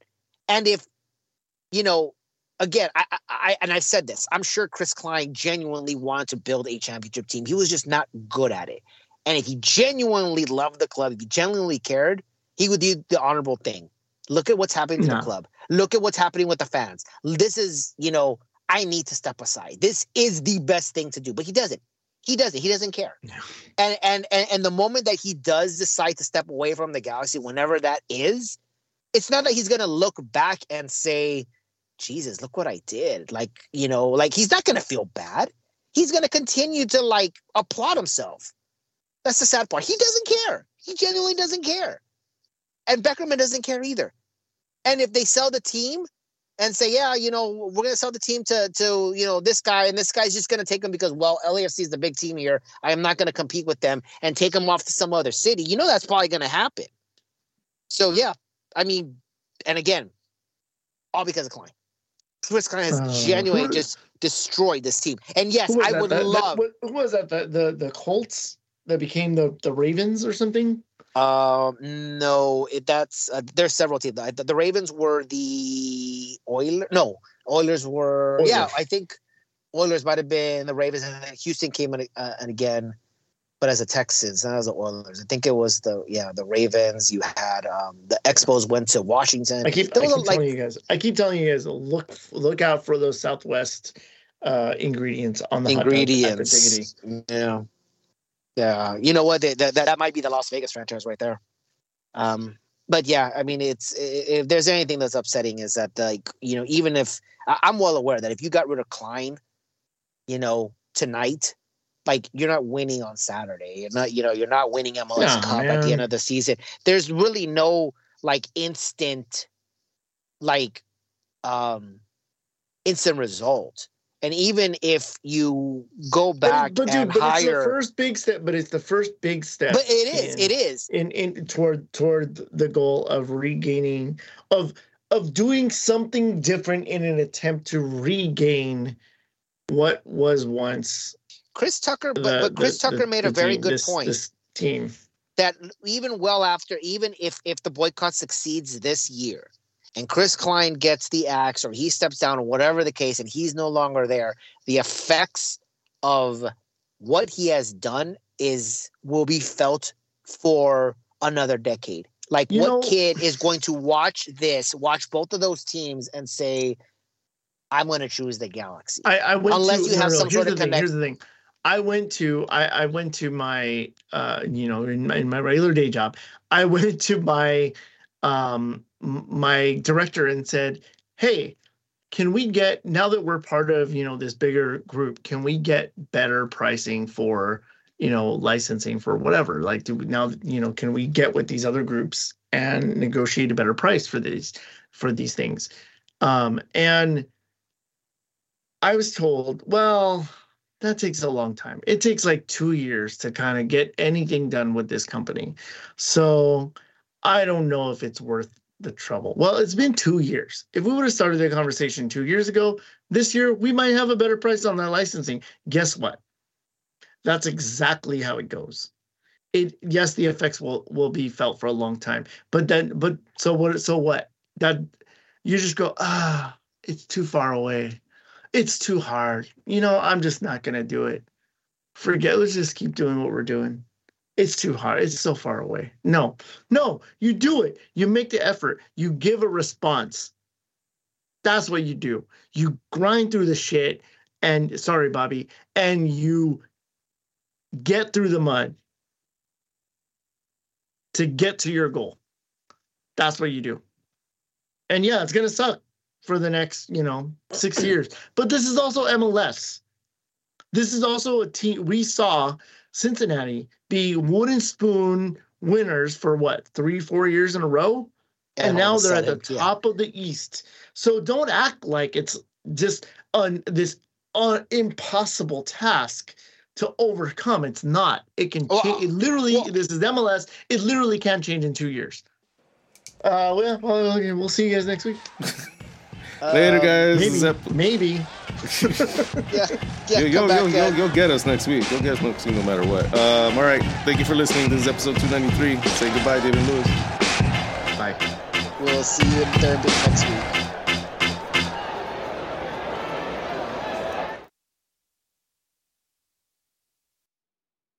And if, you know, again, I, I and I've said this, I'm sure Chris Klein genuinely wanted to build a championship team. He was just not good at it. And if he genuinely loved the club, if he genuinely cared, he would do the honorable thing. Look at what's happening to no. the club. Look at what's happening with the fans. This is, you know, I need to step aside. This is the best thing to do. But he doesn't. He doesn't. He doesn't care. No. And, and and and the moment that he does decide to step away from the Galaxy, whenever that is, it's not that he's going to look back and say, Jesus, look what I did. Like, you know, like he's not going to feel bad. He's going to continue to like applaud himself. That's the sad part. He doesn't care. He genuinely doesn't care. And Beckerman doesn't care either. And if they sell the team and say, yeah, you know, we're going to sell the team to, to, you know, this guy, and this guy's just going to take them because, well, L A F C is the big team here. I am not going to compete with them, and take them off to some other city. You know, that's probably going to happen. So, yeah, I mean, and again, all because of Klein. Chris Klein has uh, genuinely just destroyed this team. And, yes, I that, would that, love. That, who was that? The, the, the Colts that became the, the Ravens or something? Um, no, it, that's, uh, there's several teams. The, the Ravens were the Oilers. No, Oilers were, Oilers. yeah, I think Oilers might've been the Ravens, and then Houston came in uh, and again, but as a Texans, not as the Oilers. I think it was the, yeah, the Ravens. You had, um, the Expos went to Washington. I keep, I keep a, telling like, you guys, I keep telling you guys, look, look out for those Southwest, uh, ingredients on the ingredients. Hot dog. Yeah. Yeah, you know what? That that that might be the Las Vegas franchise right there. Um, but yeah, I mean, it's if there's anything that's upsetting is that like you know even if I'm well aware that if you got rid of Klein, you know tonight, like you're not winning on Saturday. You're not you know you're not winning M L S no, Cup man. At the end of the season. There's really no like instant, like, um, instant result. And even if you go back but, but, and dude, but hire, it's the first big step. But it's the first big step. But it is. In, it is. In, in toward toward the goal of regaining of of doing something different in an attempt to regain what was once. Chris Tucker, the, but, but Chris the, Tucker the, made the a very team, good this, point. This team that even well after, even if if the boycott succeeds this year. And Chris Klein gets the axe, or he steps down, or whatever the case, and he's no longer there. The effects of what he has done is will be felt for another decade. Like, you what know, kid is going to watch this, watch both of those teams, and say, "I'm going to choose the Galaxy"? I, I went unless to, you have no, some sort of thing, connection. Here's the thing: I went to I, I went to my uh, you know in my, in my regular day job. I went to my. Um, my director and said, hey, can we get, now that we're part of, you know, this bigger group, can we get better pricing for, you know, licensing for whatever? Like, do we now, you know, can we get with these other groups and negotiate a better price for these, for these things? Um, and I was told, well, that takes a long time. It takes like two years to kind of get anything done with this company. So I don't know if it's worth the trouble. Well, it's been two years. If we would have started the conversation two years ago, this year we might have a better price on that licensing. Guess what? That's exactly how it goes. It yes, the effects will will be felt for a long time. But then, but so what? So what? That you just go, ah, it's too far away. It's too hard. You know, I'm just not gonna do it. Forget. Let's just keep doing what we're doing. It's too hard. It's so far away. No, no, you do it. You make the effort. You give a response. That's what you do. You grind through the shit and sorry, Bobby, and you get through the mud to get to your goal. That's what you do. And yeah, it's going to suck for the next, you know, six years, but this is also M L S. This is also a team we saw Cincinnati be wooden spoon winners for what, three, four years in a row? And, and now they're sudden, at the yeah. top of the East. So don't act like it's just an, this un, impossible task to overcome. It's not. It can well, change. It literally, well, this is M L S. It literally can change in two years. Uh, well, we'll see you guys next week. Later, guys. Um, maybe. maybe. yeah, yeah, yo, yo, yo, yo, yo, get us next week. Go get us next week no matter what. Um, all right. Thank you for listening. This is episode two ninety-three. Say goodbye, David Lewis. Cycle. We'll see you in Thursday next week.